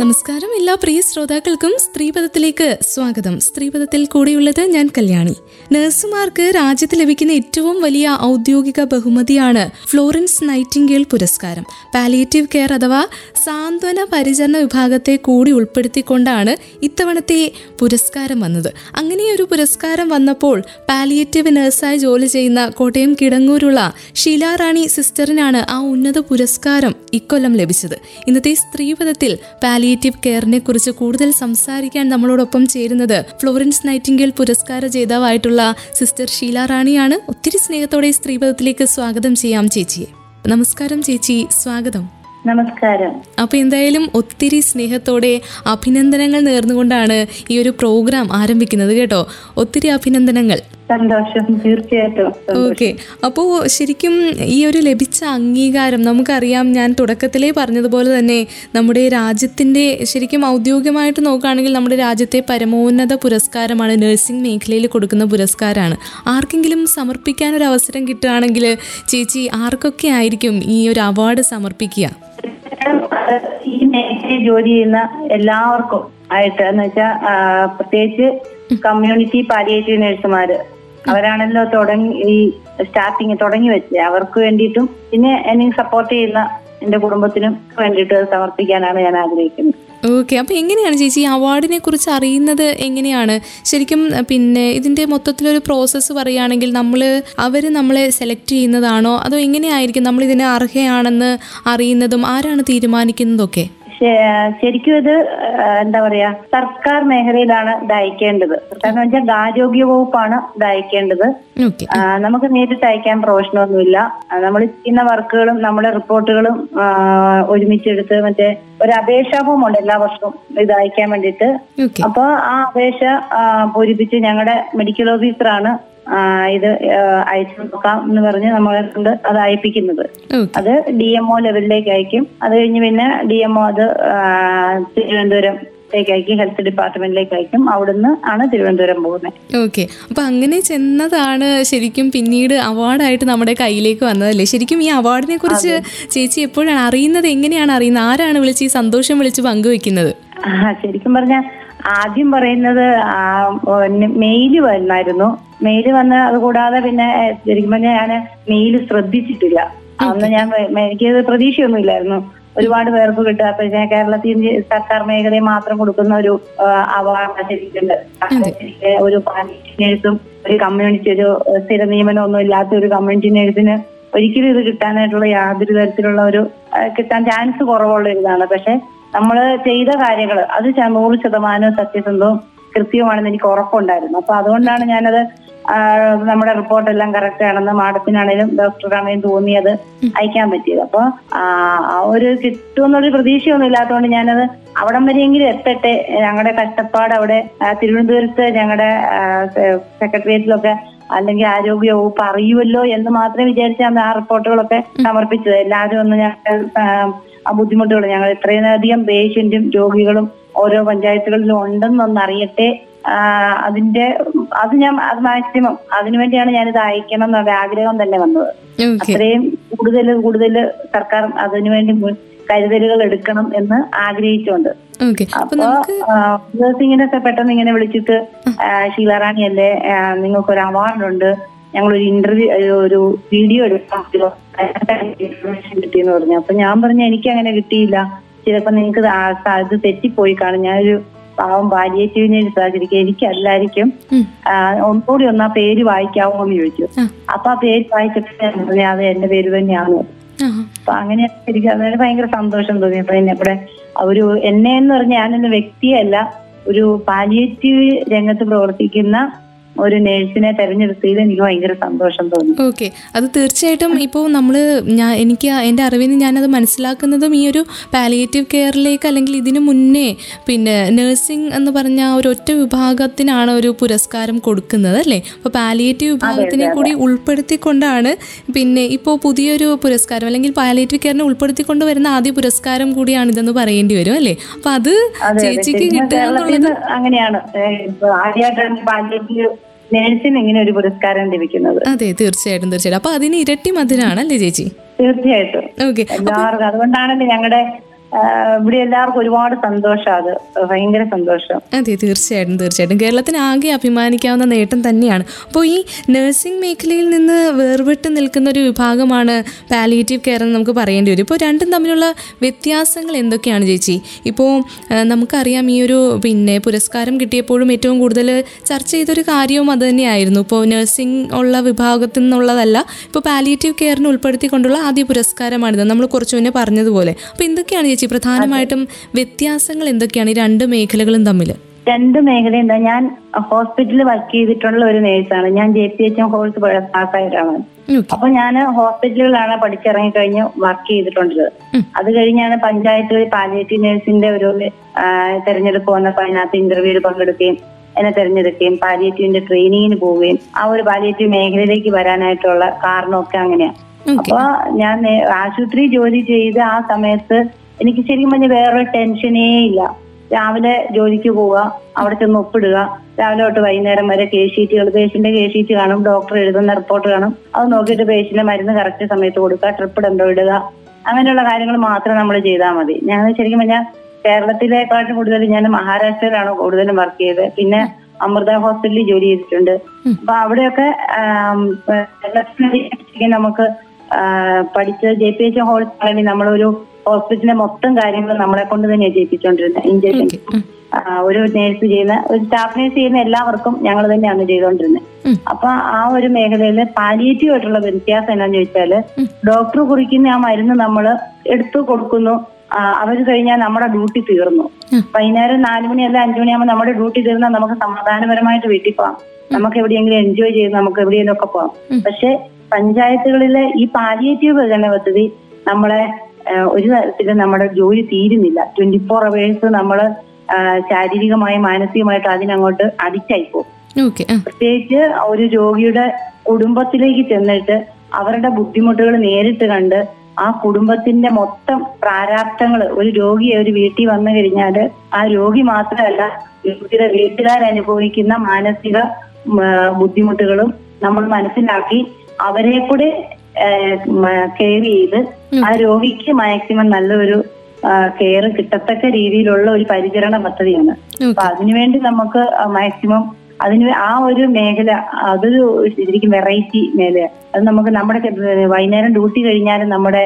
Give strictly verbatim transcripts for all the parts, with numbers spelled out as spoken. നമസ്കാരം എല്ലാ പ്രിയ ശ്രോതാക്കൾക്കും സ്ത്രീപഥത്തിലേക്ക് സ്വാഗതം. സ്ത്രീപഥത്തിൽ കൂടെയുള്ളത് ഞാൻ കല്യാണി. നഴ്സുമാർക്ക് രാജ്യത്ത് ലഭിക്കുന്ന ഏറ്റവും വലിയ ഔദ്യോഗിക ബഹുമതിയാണ് ഫ്ലോറൻസ് നൈറ്റിംഗേൽ പുരസ്കാരം. പാലിയേറ്റീവ് കെയർ അഥവാ സാന്ത്വന പരിചരണ വിഭാഗത്തെ കൂടി ഉൾപ്പെടുത്തിക്കൊണ്ടാണ് ഇത്തവണത്തെ പുരസ്കാരം വന്നത്. അങ്ങനെയൊരു പുരസ്കാരം വന്നപ്പോൾ പാലിയേറ്റീവ് നഴ്സായി ജോലി ചെയ്യുന്ന കോട്ടയം കിടങ്ങൂരുള്ള ഷീലാ റാണി സിസ്റ്ററിനാണ് ആ ഉന്നത പുരസ്കാരം ഇക്കൊല്ലം ലഭിച്ചത്. ഇന്നത്തെ സ്ത്രീപഥത്തിൽ പാലിയേറ്റീവ് കെയറിനെ കുറിച്ച് കൂടുതൽ സംസാരിക്കാൻ നമ്മളോടൊപ്പം ചേരുന്നത് ഫ്ലോറൻസ് നൈറ്റിംഗേൽ പുരസ്കാര ജേതാവായിട്ടുള്ള സിസ്റ്റർ ഷീലാ റാണിയാണ്. ഒത്തിരി സ്നേഹത്തോടെ സ്ത്രീപഥത്തിലേക്ക് സ്വാഗതം ചെയ്യാം ചേച്ചിയെ. നമസ്കാരം ചേച്ചി, സ്വാഗതം. നമസ്കാരം. അപ്പൊ എന്തായാലും ഒത്തിരി സ്നേഹത്തോടെ അഭിനന്ദനങ്ങൾ നേർന്നുകൊണ്ടാണ് ഈ ഒരു പ്രോഗ്രാം ആരംഭിക്കുന്നത് കേട്ടോ. ഒത്തിരി അഭിനന്ദനങ്ങൾ. സന്തോഷം. തീർച്ചയായിട്ടും. ഓക്കെ, അപ്പോൾ ശരിക്കും ഈ ഒരു ലഭിച്ച അംഗീകാരം നമുക്കറിയാം, ഞാൻ തുടക്കത്തിലേ പറഞ്ഞതുപോലെ തന്നെ നമ്മുടെ രാജ്യത്തിൻ്റെ ശരിക്കും ഔദ്യോഗികമായിട്ട് നോക്കുകയാണെങ്കിൽ നമ്മുടെ രാജ്യത്തെ പരമോന്നത പുരസ്കാരമാണ്, നഴ്സിംഗ് മേഖലയിൽ കൊടുക്കുന്ന പുരസ്കാരമാണ്. ആർക്കെങ്കിലും സമർപ്പിക്കാനൊരു അവസരം കിട്ടുകയാണെങ്കിൽ ചേച്ചി ആർക്കൊക്കെ ആയിരിക്കും ഈ ഒരു അവാർഡ് സമർപ്പിക്കുക? ഈ മേഖലയിൽ ജോലി ചെയ്യുന്ന എല്ലാവർക്കും ആയിട്ട് എന്ന് വെച്ചാൽ പ്രത്യേകിച്ച് കമ്മ്യൂണിറ്റി പാലിയേറ്റീവ് നഴ്സുമാര് അവരാണല്ലോ തുടങ്ങി ഈ സ്റ്റാർട്ടിങ് തുടങ്ങി വെച്ചത്. അവർക്ക് വേണ്ടിയിട്ടും പിന്നെ എന്നെ സപ്പോർട്ട് ചെയ്യുന്ന എന്റെ കുടുംബത്തിനും വേണ്ടിയിട്ട് സമർപ്പിക്കാനാണ് ഞാൻ ആഗ്രഹിക്കുന്നത്. ഓക്കെ, അപ്പൊ എങ്ങനെയാണ് ചേച്ചി അവാർഡിനെ കുറിച്ച് അറിയുന്നത്? എങ്ങനെയാണ് ശരിക്കും പിന്നെ ഇതിന്റെ മൊത്തത്തിലൊരു പ്രോസസ്സ് പറയുകയാണെങ്കിൽ, നമ്മൾ അവര് നമ്മളെ സെലക്ട് ചെയ്യുന്നതാണോ അതോ എങ്ങനെയായിരിക്കും നമ്മൾ ഇതിന് അർഹയാണെന്ന് അറിയുന്നതും ആരാണ് തീരുമാനിക്കുന്നതൊക്കെ? ശരിക്കും ഇത് എന്താ പറയാ, സർക്കാർ മേഖലയിലാണ് ഇത് അയക്കേണ്ടത്. കാരണം വെച്ചാൽ ആരോഗ്യ വകുപ്പാണ് ഇത് അയക്കേണ്ടത്. നമുക്ക് നേരിട്ട് അയക്കാൻ പ്രൊഫഷനൊന്നുമില്ല. നമ്മൾ ചെയ്യുന്ന വർക്കുകളും നമ്മുടെ റിപ്പോർട്ടുകളും ഒരുമിച്ചെടുത്ത് മറ്റേ ഒരു അപേക്ഷാ ഫോം ഉണ്ട് എല്ലാ വർഷവും ഇത് അയക്കാൻ വേണ്ടിയിട്ട്. അപ്പൊ ആ അപേക്ഷ പൂരിപ്പിച്ച് ഞങ്ങളുടെ മെഡിക്കൽ ഓഫീസറാണ് ഇത് അയച്ചു നോക്കാം എന്ന് പറഞ്ഞ് നമ്മളെ കൊണ്ട് അത് അയപ്പിക്കുന്നത്. അത് ഡി എം ഒ ലെവലിലേക്ക് അയക്കും. അത് കഴിഞ്ഞ് പിന്നെ ഡി എം ഒ അത് തിരുവനന്തപുരം ഹെൽത്ത് ഡിപ്പാർട്ട്മെന്റിലേക്ക് അയക്കും. അവിടുന്ന് ആണ് തിരുവനന്തപുരം പോകുന്നത്. ഓക്കെ, അപ്പൊ അങ്ങനെ ചെന്നതാണ് ശരിക്കും പിന്നീട് അവാർഡായിട്ട് നമ്മുടെ കയ്യിലേക്ക് വന്നതല്ലേ. ശരിക്കും ഈ അവാർഡിനെ കുറിച്ച് ചേച്ചി എപ്പോഴാണ് അറിയുന്നത്? എങ്ങനെയാണ് അറിയുന്നത്? ആരാണ് വിളിച്ച് ഈ സന്തോഷം വിളിച്ച് പങ്കുവെക്കുന്നത്? ശരിക്കും പറഞ്ഞാൽ ആദ്യം പറയുന്നത് മെയിൽ വന്നായിരുന്നു. മെയിൽ വന്ന് അതുകൂടാതെ പിന്നെ ശരിക്കും പറഞ്ഞാൽ ഞാൻ മെയിൽ ശ്രദ്ധിച്ചിട്ടില്ല. അന്ന് ഞാൻ എനിക്കത് പ്രതീക്ഷയൊന്നുമില്ലായിരുന്നു. ഒരുപാട് പേർക്ക് കിട്ടുക. അപ്പൊ ഞാൻ കേരളത്തിൽ സർക്കാർ മേഖലയെ മാത്രം കൊടുക്കുന്ന ഒരു അവാർഡ് ശരിക്കുണ്ട്. ഒരു പാലിയേറ്റീവ് നഴ്സും ഒരു കമ്മ്യൂണിറ്റി ഒരു സ്ഥിര നിയമനം ഒന്നും ഇല്ലാത്ത ഒരു കമ്മ്യൂണിറ്റി നഴ്സിന് ഒരിക്കലും ഇത് കിട്ടാനായിട്ടുള്ള യാതൊരു തരത്തിലുള്ള ഒരു കിട്ടാൻ ചാൻസ് കുറവുള്ള ഒരിതാണ്. പക്ഷെ നമ്മള് ചെയ്ത കാര്യങ്ങൾ അത് നൂറ് ശതമാനവും സത്യസന്ധവും കൃത്യമാണെന്ന് എനിക്ക് ഉറപ്പുണ്ടായിരുന്നു. അപ്പൊ അതുകൊണ്ടാണ് ഞാനത് നമ്മുടെ റിപ്പോർട്ടെല്ലാം കറക്റ്റ് ആണെന്ന് മാഡത്തിനാണേലും ഡോക്ടർക്കാണേലും തോന്നിയത് അയക്കാൻ പറ്റിയത്. അപ്പൊ ആ ഒരു കിട്ടുമെന്നുള്ളൊരു പ്രതീക്ഷയൊന്നും ഇല്ലാത്തതുകൊണ്ട് ഞാനത് അവിടം വരെയെങ്കിലും എത്തട്ടെ. ഞങ്ങളുടെ കഷ്ടപ്പാട് അവിടെ തിരുവനന്തപുരത്ത് ഞങ്ങളുടെ സെക്രട്ടേറിയറ്റിലൊക്കെ അല്ലെങ്കിൽ ആരോഗ്യ വകുപ്പ് അറിയുമല്ലോ എന്ന് മാത്രമേ വിചാരിച്ചാണ് ആ റിപ്പോർട്ടുകളൊക്കെ സമർപ്പിച്ചത്. എല്ലാവരും ഒന്ന് ഞങ്ങൾ ആ ബുദ്ധിമുട്ടുകൾ ഞങ്ങൾ ഇത്രയധികം പേഷ്യന്റും രോഗികളും ഓരോ പഞ്ചായത്തുകളിലും ഉണ്ടെന്നൊന്നറിയട്ടെ. അതിന്റെ അത് ഞാൻ അത് മാക്സിമം അതിനുവേണ്ടിയാണ് ഞാനിത് അയക്കണം എന്നുള്ള ആഗ്രഹം തന്നെ വന്നത്. അത്രയും കൂടുതൽ കൂടുതൽ സർക്കാർ അതിനുവേണ്ടി കരുതലുകൾ എടുക്കണം എന്ന് ആഗ്രഹിച്ചുകൊണ്ട്. അപ്പൊ നഴ്സിങ്ങിനെ പെട്ടെന്ന് ഇങ്ങനെ വിളിച്ചിട്ട് ഷീലാ റാണി അല്ലേ, നിങ്ങൾക്കൊരു അവാർഡുണ്ട്, ഞങ്ങളൊരു ഇന്റർവ്യൂ ഒരു വീഡിയോ എടുക്കാൻ ഇൻഫർമേഷൻ കിട്ടിയെന്ന് പറഞ്ഞു. അപ്പൊ ഞാൻ പറഞ്ഞു എനിക്ക് അങ്ങനെ കിട്ടിയില്ല, ചിലപ്പോ നിങ്ങൾക്ക് ഇത് തെറ്റിപ്പോയി കാണും, ഞാനൊരു പാവം പാലിയേറ്റീവിനെ എടുത്താതിരിക്കും, എനിക്കല്ലായിരിക്കും, ഒന്നുകൂടി ഒന്ന് ആ പേര് വായിക്കാവോ എന്ന് ചോദിച്ചു. അപ്പൊ ആ പേര് വായിച്ചിട്ട് അത് എന്റെ പേര് തന്നെയാണ്. അപ്പൊ അങ്ങനെ ശരിക്കും അതായത് ഭയങ്കര സന്തോഷം തോന്നി. അപ്പൊ എന്നെ ഇവിടെ ഒരു എന്നെ എന്ന് പറഞ്ഞ ഞാനൊരു വ്യക്തിയല്ല, ഒരു പാലിയേറ്റീവ് രംഗത്ത് പ്രവർത്തിക്കുന്ന ഒരു നേഴ്സിനെ തെരഞ്ഞെടുത്തതിൽ എനിക്ക് ഭയങ്കര സന്തോഷം തോന്നി. ഓക്കെ, അത് തീർച്ചയായിട്ടും ഇപ്പോൾ നമ്മൾ ഞാൻ എനിക്ക് എൻ്റെ അറിവിൽ നിന്ന് ഞാനത് മനസ്സിലാക്കുന്നതും ഈ ഒരു പാലിയേറ്റീവ് കെയറിലേക്ക് അല്ലെങ്കിൽ ഇതിനു മുന്നേ പിന്നെ നഴ്സിംഗ് എന്ന് പറഞ്ഞ ഒരൊറ്റ വിഭാഗത്തിനാണ് ഒരു പുരസ്കാരം കൊടുക്കുന്നത് അല്ലേ. അപ്പോൾ പാലിയേറ്റീവ് വിഭാഗത്തിനെ കൂടി ഉൾപ്പെടുത്തിക്കൊണ്ടാണ് പിന്നെ ഇപ്പോൾ പുതിയൊരു പുരസ്കാരം അല്ലെങ്കിൽ പാലിയേറ്റീവ് കെയറിനെ ഉൾപ്പെടുത്തിക്കൊണ്ട് വരുന്ന ആദ്യ പുരസ്കാരം കൂടിയാണിതെന്ന് പറയേണ്ടി വരും അല്ലേ. അപ്പം അത് ചേച്ചിക്ക് കിട്ടുക അങ്ങനെയാണ് നേഴ്സിന് ഇങ്ങനെ ഒരു പുരസ്കാരം ലഭിക്കുന്നത്. അതെ, തീർച്ചയായിട്ടും തീർച്ചയായിട്ടും. അപ്പൊ അതിന് ഇരട്ടി മധുരമാണ് അല്ലേ ചേച്ചി? തീർച്ചയായിട്ടും. ഓക്കെ, എല്ലാവർക്കും. അതുകൊണ്ടാണല്ലോ ഞങ്ങളുടെ ഇവിടെ എല്ലാവർക്കും ഒരുപാട് സന്തോഷം, അത് ഭയങ്കര സന്തോഷം. അതെ, തീർച്ചയായിട്ടും തീർച്ചയായിട്ടും കേരളത്തിന് ആകെ അഭിമാനിക്കാവുന്ന നേട്ടം തന്നെയാണ്. അപ്പോൾ ഈ നഴ്സിംഗ് മേഖലയിൽ നിന്ന് വേർപെട്ട് നിൽക്കുന്ന ഒരു വിഭാഗമാണ് പാലിയേറ്റീവ് കെയർ എന്ന് നമുക്ക് പറയേണ്ടി വരും. ഇപ്പോൾ രണ്ടും തമ്മിലുള്ള വ്യത്യാസങ്ങൾ എന്തൊക്കെയാണ് ചേച്ചി? ഇപ്പോൾ നമുക്കറിയാം, ഈ ഒരു പിന്നെ പുരസ്കാരം കിട്ടിയപ്പോഴും ഏറ്റവും കൂടുതൽ ചർച്ച ചെയ്തൊരു കാര്യവും അത് തന്നെയായിരുന്നു. ഇപ്പോൾ നഴ്സിംഗ് ഉള്ള വിഭാഗത്തിൽ നിന്നുള്ളതല്ല, ഇപ്പോൾ പാലിയേറ്റീവ് കെയറിന് ഉൾപ്പെടുത്തിക്കൊണ്ടുള്ള ആദ്യ പുരസ്കാരമാണിത്, നമ്മൾ കുറച്ചു മുന്നേ പറഞ്ഞതുപോലെ. അപ്പോൾ എന്തൊക്കെയാണ് ചേച്ചി പ്രധാനമായിട്ടും വ്യത്യാസങ്ങൾ, എന്തൊക്കെയാണ് ഈ രണ്ട് മേഖലകളും തമ്മിൽ? രണ്ട് മേഖലയും എന്താ, ഞാൻ ഹോസ്പിറ്റലിൽ വർക്ക് ചെയ്തിട്ടുള്ള ഒരു നേഴ്സാണ്. ഞാൻ J P H M course പാസ്സായിട്ടാണ്. അപ്പൊ ഞാൻ ഹോസ്പിറ്റലുകളാണ് പഠിച്ചിറങ്ങി കഴിഞ്ഞ് വർക്ക് ചെയ്തിട്ടുള്ളത്. അത് കഴിഞ്ഞാണ് പഞ്ചായത്തുകളിൽ പാലിയേറ്റീവ് നേഴ്സിന്റെ ഒരു തെരഞ്ഞെടുപ്പ് വന്നപ്പോൾ അതിനകത്ത് ഇന്റർവ്യൂവിൽ പങ്കെടുക്കുകയും എന്നെ തെരഞ്ഞെടുക്കുകയും പാലിയേറ്റീവിന്റെ ട്രെയിനിങ്ങിന് പോവുകയും ആ ഒരു പാലിയേറ്റീവ് മേഖലയിലേക്ക് വരാനായിട്ടുള്ള കാരണമൊക്കെ അങ്ങനെയാണ്. അപ്പൊ ഞാൻ ആശുപത്രി ജോലി ചെയ്ത് ആ സമയത്ത് എനിക്ക് ശരിക്കും പറഞ്ഞാൽ വേറൊരു ടെൻഷനേ ഇല്ല. രാവിലെ ജോലിക്ക് പോവുക, അവിടെ ചെന്ന് ഒപ്പിടുക, രാവിലെ തൊട്ട് വൈകുന്നേരം വരെ കേസ് ഷീറ്റുകൾ, പേഷ്യന്റിന്റെ കേസ് ഷീറ്റ് കാണും, ഡോക്ടർ എഴുതുന്ന റിപ്പോർട്ട് കാണും, അത് നോക്കിയിട്ട് പേഷ്യന്റ് മരുന്ന് കറക്റ്റ് സമയത്ത് കൊടുക്കുക, ട്രിപ്പ് ഡെൻഡോ ഇടുക, അങ്ങനെയുള്ള കാര്യങ്ങൾ മാത്രം നമ്മൾ ചെയ്താൽ മതി. ഞാൻ ശരിക്കും പറഞ്ഞാൽ കേരളത്തിലേക്കാട്ടും കൂടുതൽ ഞാൻ മഹാരാഷ്ട്രയിലാണ് കൂടുതലും വർക്ക് ചെയ്തത്. പിന്നെ അമൃത ഹോസ്പിറ്റലിൽ ജോലി ചെയ്തിട്ടുണ്ട്. അപ്പൊ അവിടെയൊക്കെ നമുക്ക് പഠിച്ചത് ജെ പി എച്ച് ഹോസ്പിറ്റലിൽ നമ്മളൊരു ഹോസ്പിറ്റലിന്റെ മൊത്തം കാര്യങ്ങൾ നമ്മളെ കൊണ്ട് തന്നെയാണ് ചെയ്യിപ്പിച്ചുകൊണ്ടിരുന്നത്. ഇഞ്ചക്ഷൻ ഒരു നേഴ്സ് ചെയ്യുന്ന, ഒരു സ്റ്റാഫ് നേഴ്സ് ചെയ്യുന്ന എല്ലാവർക്കും ഞങ്ങൾ തന്നെയാണ് ചെയ്തുകൊണ്ടിരുന്നത്. അപ്പൊ ആ ഒരു മേഖലയില് പാലിയേറ്റീവ് ആയിട്ടുള്ള വ്യത്യാസം എന്നാന്ന് ചോദിച്ചാല്, ഡോക്ടർ കുറിക്കുന്ന ആ മരുന്ന് നമ്മൾ എടുത്തു കൊടുക്കുന്നു, അവര് കഴിഞ്ഞാൽ നമ്മുടെ ഡ്യൂട്ടി തീർന്നു. വൈകുന്നേരം നാലുമണി അല്ല അഞ്ചുമണിയാകുമ്പോൾ നമ്മുടെ ഡ്യൂട്ടി തീർന്നാൽ നമുക്ക് സമാധാനപരമായിട്ട് വീട്ടിൽ പോവാം, നമുക്ക് എവിടെയെങ്കിലും എൻജോയ് ചെയ്ത് നമുക്ക് എവിടെയെങ്കിലും ഒക്കെ പോവാം. പക്ഷെ പഞ്ചായത്തുകളിലെ ഈ പാലിയേറ്റീവ് പ്രചരണ പദ്ധതി നമ്മളെ ഒരു തരത്തിലും നമ്മുടെ ജോലി തീരുന്നില്ല. ട്വന്റി ഫോർ അവേഴ്സ് നമ്മള് ശാരീരികമായി മാനസികമായിട്ട് അതിനങ്ങോട്ട് അഡിക്റ്റായി പോകും. പ്രത്യേകിച്ച് ഒരു രോഗിയുടെ കുടുംബത്തിലേക്ക് ചെന്നിട്ട് അവരുടെ ബുദ്ധിമുട്ടുകൾ നേരിട്ട് കണ്ട് ആ കുടുംബത്തിന്റെ മൊത്തം പ്രാരാബ്ധങ്ങൾ, ഒരു രോഗി ഒരു വീട്ടിൽ വന്നു കഴിഞ്ഞാല് ആ രോഗി മാത്രമല്ല, രോഗിയുടെ വീട്ടുകാരനുഭവിക്കുന്ന മാനസിക ബുദ്ധിമുട്ടുകളും നമ്മൾ മനസ്സിലാക്കി അവരെ കൂടെ കെയർ ചെയ്ത് ആ രോഗിക്ക് മാക്സിമം നല്ലൊരു കെയർ കിട്ടത്തക്ക രീതിയിലുള്ള ഒരു പരിചരണ പദ്ധതിയാണ്. അപ്പൊ അതിനുവേണ്ടി നമുക്ക് മാക്സിമം അതിന് ആ ഒരു മേഖല, അതൊരു ശരിക്കും വെറൈറ്റി മേഖല. അത് നമുക്ക് നമ്മുടെ വൈകുന്നേരം ഡ്യൂട്ടി കഴിഞ്ഞാലും നമ്മുടെ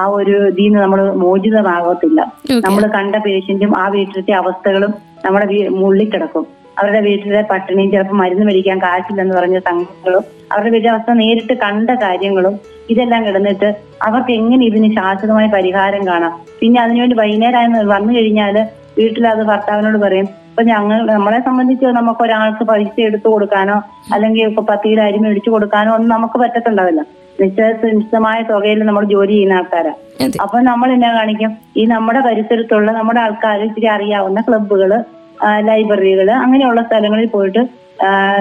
ആ ഒരു ഇതിന്ന് നമ്മൾ മോചിതമാകത്തില്ല. നമ്മൾ കണ്ട പേഷ്യന്റും ആ വീട്ടിലത്തെ അവസ്ഥകളും നമ്മുടെ മുള്ളിൽ കിടക്കും. അവരുടെ വീട്ടിലെ പട്ടിണിയും, ചിലപ്പോൾ മരുന്ന് മേടിക്കാൻ കാശില്ലെന്ന് പറഞ്ഞ സംഘങ്ങളും, അവരുടെ വീട്ടവസ്ഥ നേരിട്ട് കണ്ട കാര്യങ്ങളും ഇതെല്ലാം കിടന്നിട്ട് അവർക്ക് എങ്ങനെ ഇതിന് ശാശ്വതമായ പരിഹാരം കാണാം. പിന്നെ അതിനുവേണ്ടി വൈകുന്നേരം വന്നു കഴിഞ്ഞാൽ വീട്ടിലത് ഭർത്താവിനോട് പറയും. ഇപ്പൊ ഞങ്ങൾ നമ്മളെ സംബന്ധിച്ച് നമുക്ക് ഒരാൾക്ക് പൈസ എടുത്തു കൊടുക്കാനോ അല്ലെങ്കിൽ ഇപ്പൊ പത്ത് കിലോ അരി മേടിച്ചു കൊടുക്കാനോ ഒന്നും നമുക്ക് പറ്റത്തുണ്ടാവില്ല. നിശ്ചയ നിശ്ചിതമായ തുകയിൽ നമ്മൾ ജോലി ചെയ്യുന്ന ആൾക്കാരാ. അപ്പൊ നമ്മൾ എന്നാ കാണിക്കും, ഈ നമ്മുടെ പരിസരത്തുള്ള നമ്മുടെ ആൾക്കാർ, ഇച്ചിരി അറിയാവുന്ന ക്ലബ്ബുകള്, ലൈബ്രറികള്, അങ്ങനെയുള്ള സ്ഥലങ്ങളിൽ പോയിട്ട്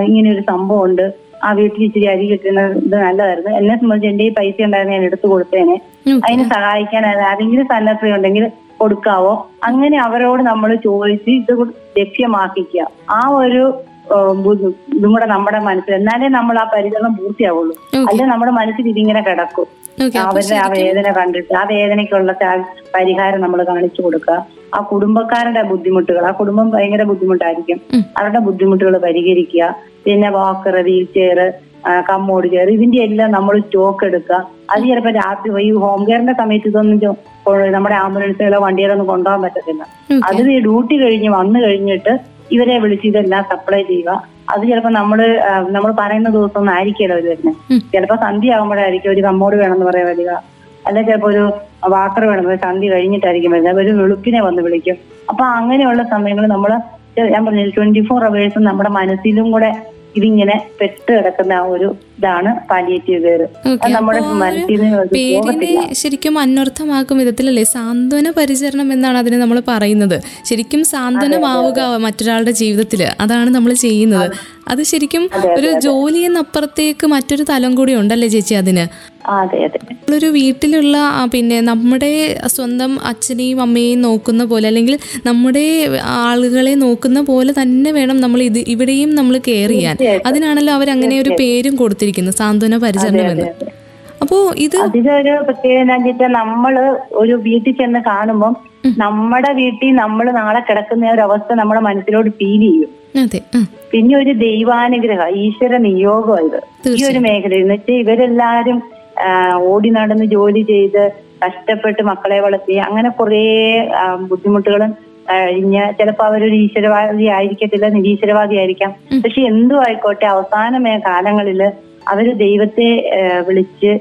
ഇങ്ങനെയൊരു സംഭവം ഉണ്ട്, ആ വീട്ടിൽ ഇച്ചിരി അരി കിട്ടുന്നത് നല്ലതായിരുന്നു, എന്നെ സംബന്ധിച്ച് എന്റെ ഈ പൈസ ഉണ്ടായിരുന്നു ഞാൻ എടുത്തു കൊടുത്തേനെ, അതിന് സഹായിക്കാനായിരുന്നു, ആരെങ്കിലും സന്നദ്ധത ഉണ്ടെങ്കിൽ കൊടുക്കാവോ, അങ്ങനെ അവരോട് നമ്മൾ ചോദിച്ച് ഇത് ലക്ഷ്യമാക്കിക്കുക. ആ ഒരു ഇതും കൂടെ നമ്മുടെ മനസ്സിൽ, എന്നാലേ നമ്മൾ ആ പരിചരണം പൂർത്തിയാവുള്ളൂ. അല്ലെ നമ്മുടെ മനസ്സിൽ ഇതിങ്ങനെ കിടക്കും. അവരുടെ ആ വേദന കണ്ടിട്ട് ആ വേദനയ്ക്കുള്ള പരിഹാരം നമ്മൾ കാണിച്ചു കൊടുക്കുക. ആ കുടുംബക്കാരുടെ ബുദ്ധിമുട്ടുകൾ, ആ കുടുംബം ഭയങ്കര ബുദ്ധിമുട്ടായിരിക്കും, അവരുടെ ബുദ്ധിമുട്ടുകൾ പരിഹരിക്കുക. പിന്നെ walker, wheel chair, commode chair, ഇതിന്റെ എല്ലാം നമ്മൾ സ്റ്റോക്ക് എടുക്കുക. അത് ചിലപ്പോൾ രാത്രി ഈ ഹോം കെയറിന്റെ സമയത്ത് ഇതൊന്നും നമ്മുടെ ആംബുലൻസുകളോ വണ്ടികളൊന്നും കൊണ്ടുപോകാൻ പറ്റത്തില്ല. അത് ഡ്യൂട്ടി കഴിഞ്ഞ് വന്നു കഴിഞ്ഞിട്ട് ഇവരെ വിളിച്ച് ഇതെല്ലാം സപ്ലൈ ചെയ്യുക. അത് ചിലപ്പോൾ നമ്മള് നമ്മൾ പറയുന്ന ദിവസമൊന്നും ആയിരിക്കല്ലോ ഇത് തന്നെ. ചിലപ്പോൾ സന്ധ്യ ആകുമ്പോഴായിരിക്കും ഒരു കമ്മോട് വേണമെന്ന് പറയാൻ വരിക, അല്ലെ ചിലപ്പോൾ ഒരു വാക്കർ വേണമെന്ന് സന്ധ്യ കഴിഞ്ഞിട്ടായിരിക്കും വരുന്നത്, ഒരു വെളുപ്പിനെ വന്ന് വിളിക്കും. അപ്പൊ അങ്ങനെയുള്ള സമയങ്ങൾ നമ്മൾ, ഞാൻ പറഞ്ഞില്ല, ട്വന്റി ഫോർ അവേഴ്സും നമ്മുടെ മനസ്സിലും കൂടെ ഇതിങ്ങനെ പെട്ട് കിടക്കുന്ന ആ ഒരു ഇതാണ് പാലിയേറ്റീവ് കെയർ. നമ്മുടെ മനസ്സിന് ശരിക്കും അന്വർത്ഥമാക്കും വിധത്തിലല്ലേ സാന്ത്വന പരിചരണം എന്നാണ് അതിന് നമ്മൾ പറയുന്നത്. ശരിക്കും സാന്ത്വനമാവുക മറ്റൊരാളുടെ ജീവിതത്തിൽ, അതാണ് നമ്മൾ ചെയ്യുന്നത്. അത് ശരിക്കും ഒരു ജോലിയെന്നപ്പുറത്തേക്ക് മറ്റൊരു തലം കൂടി ഉണ്ടല്ലേ ചേച്ചി അതിന്? അതെ അതെ, നമ്മളൊരു വീട്ടിലുള്ള പിന്നെ നമ്മുടെ സ്വന്തം അച്ഛനെയും അമ്മയെയും നോക്കുന്ന പോലെ, അല്ലെങ്കിൽ നമ്മുടെ ആളുകളെ നോക്കുന്ന പോലെ തന്നെ വേണം നമ്മൾ ഇത് ഇവിടെയും നമ്മൾ കെയർ ചെയ്യാൻ. അതിനാണല്ലോ അവരങ്ങനെ ഒരു പേരും കൊടുത്തിരിക്കുന്നത്, സാന്ത്വന പരിചരണം എന്ന്. അപ്പോ ഇത് അതിലൊരു പ്രത്യേകത എന്താണെന്ന് വെച്ചാൽ നമ്മള് ഒരു വീട്ടിൽ ചെന്ന് കാണുമ്പോൾ നമ്മുടെ വീട്ടിൽ നമ്മൾ നാളെ കിടക്കുന്ന ഒരു അവസ്ഥ നമ്മുടെ മനസ്സിലോട് ഫീൽ ചെയ്യും. പിന്നെ ഒരു ദൈവാനുഗ്രഹം, ഈശ്വര നിയോഗമായത് ഈ ഒരു മേഖലയിൽ എന്ന് വെച്ചാൽ ഇവരെല്ലാരും ഓടി നടന്ന് ജോലി ചെയ്ത് കഷ്ടപ്പെട്ട് മക്കളെ വളർത്തി അങ്ങനെ കുറേ ബുദ്ധിമുട്ടുകളും കഴിഞ്ഞ് ചിലപ്പോൾ അവരൊരു ഈശ്വരവാദി ആയിരിക്കത്തില്ല, നിരീശ്വരവാദി ആയിരിക്കാം. പക്ഷെ എന്തു ആയിക്കോട്ടെ അവസാനമായ കാലങ്ങളിൽ അവര് ദൈവത്തെ വിളിച്ച്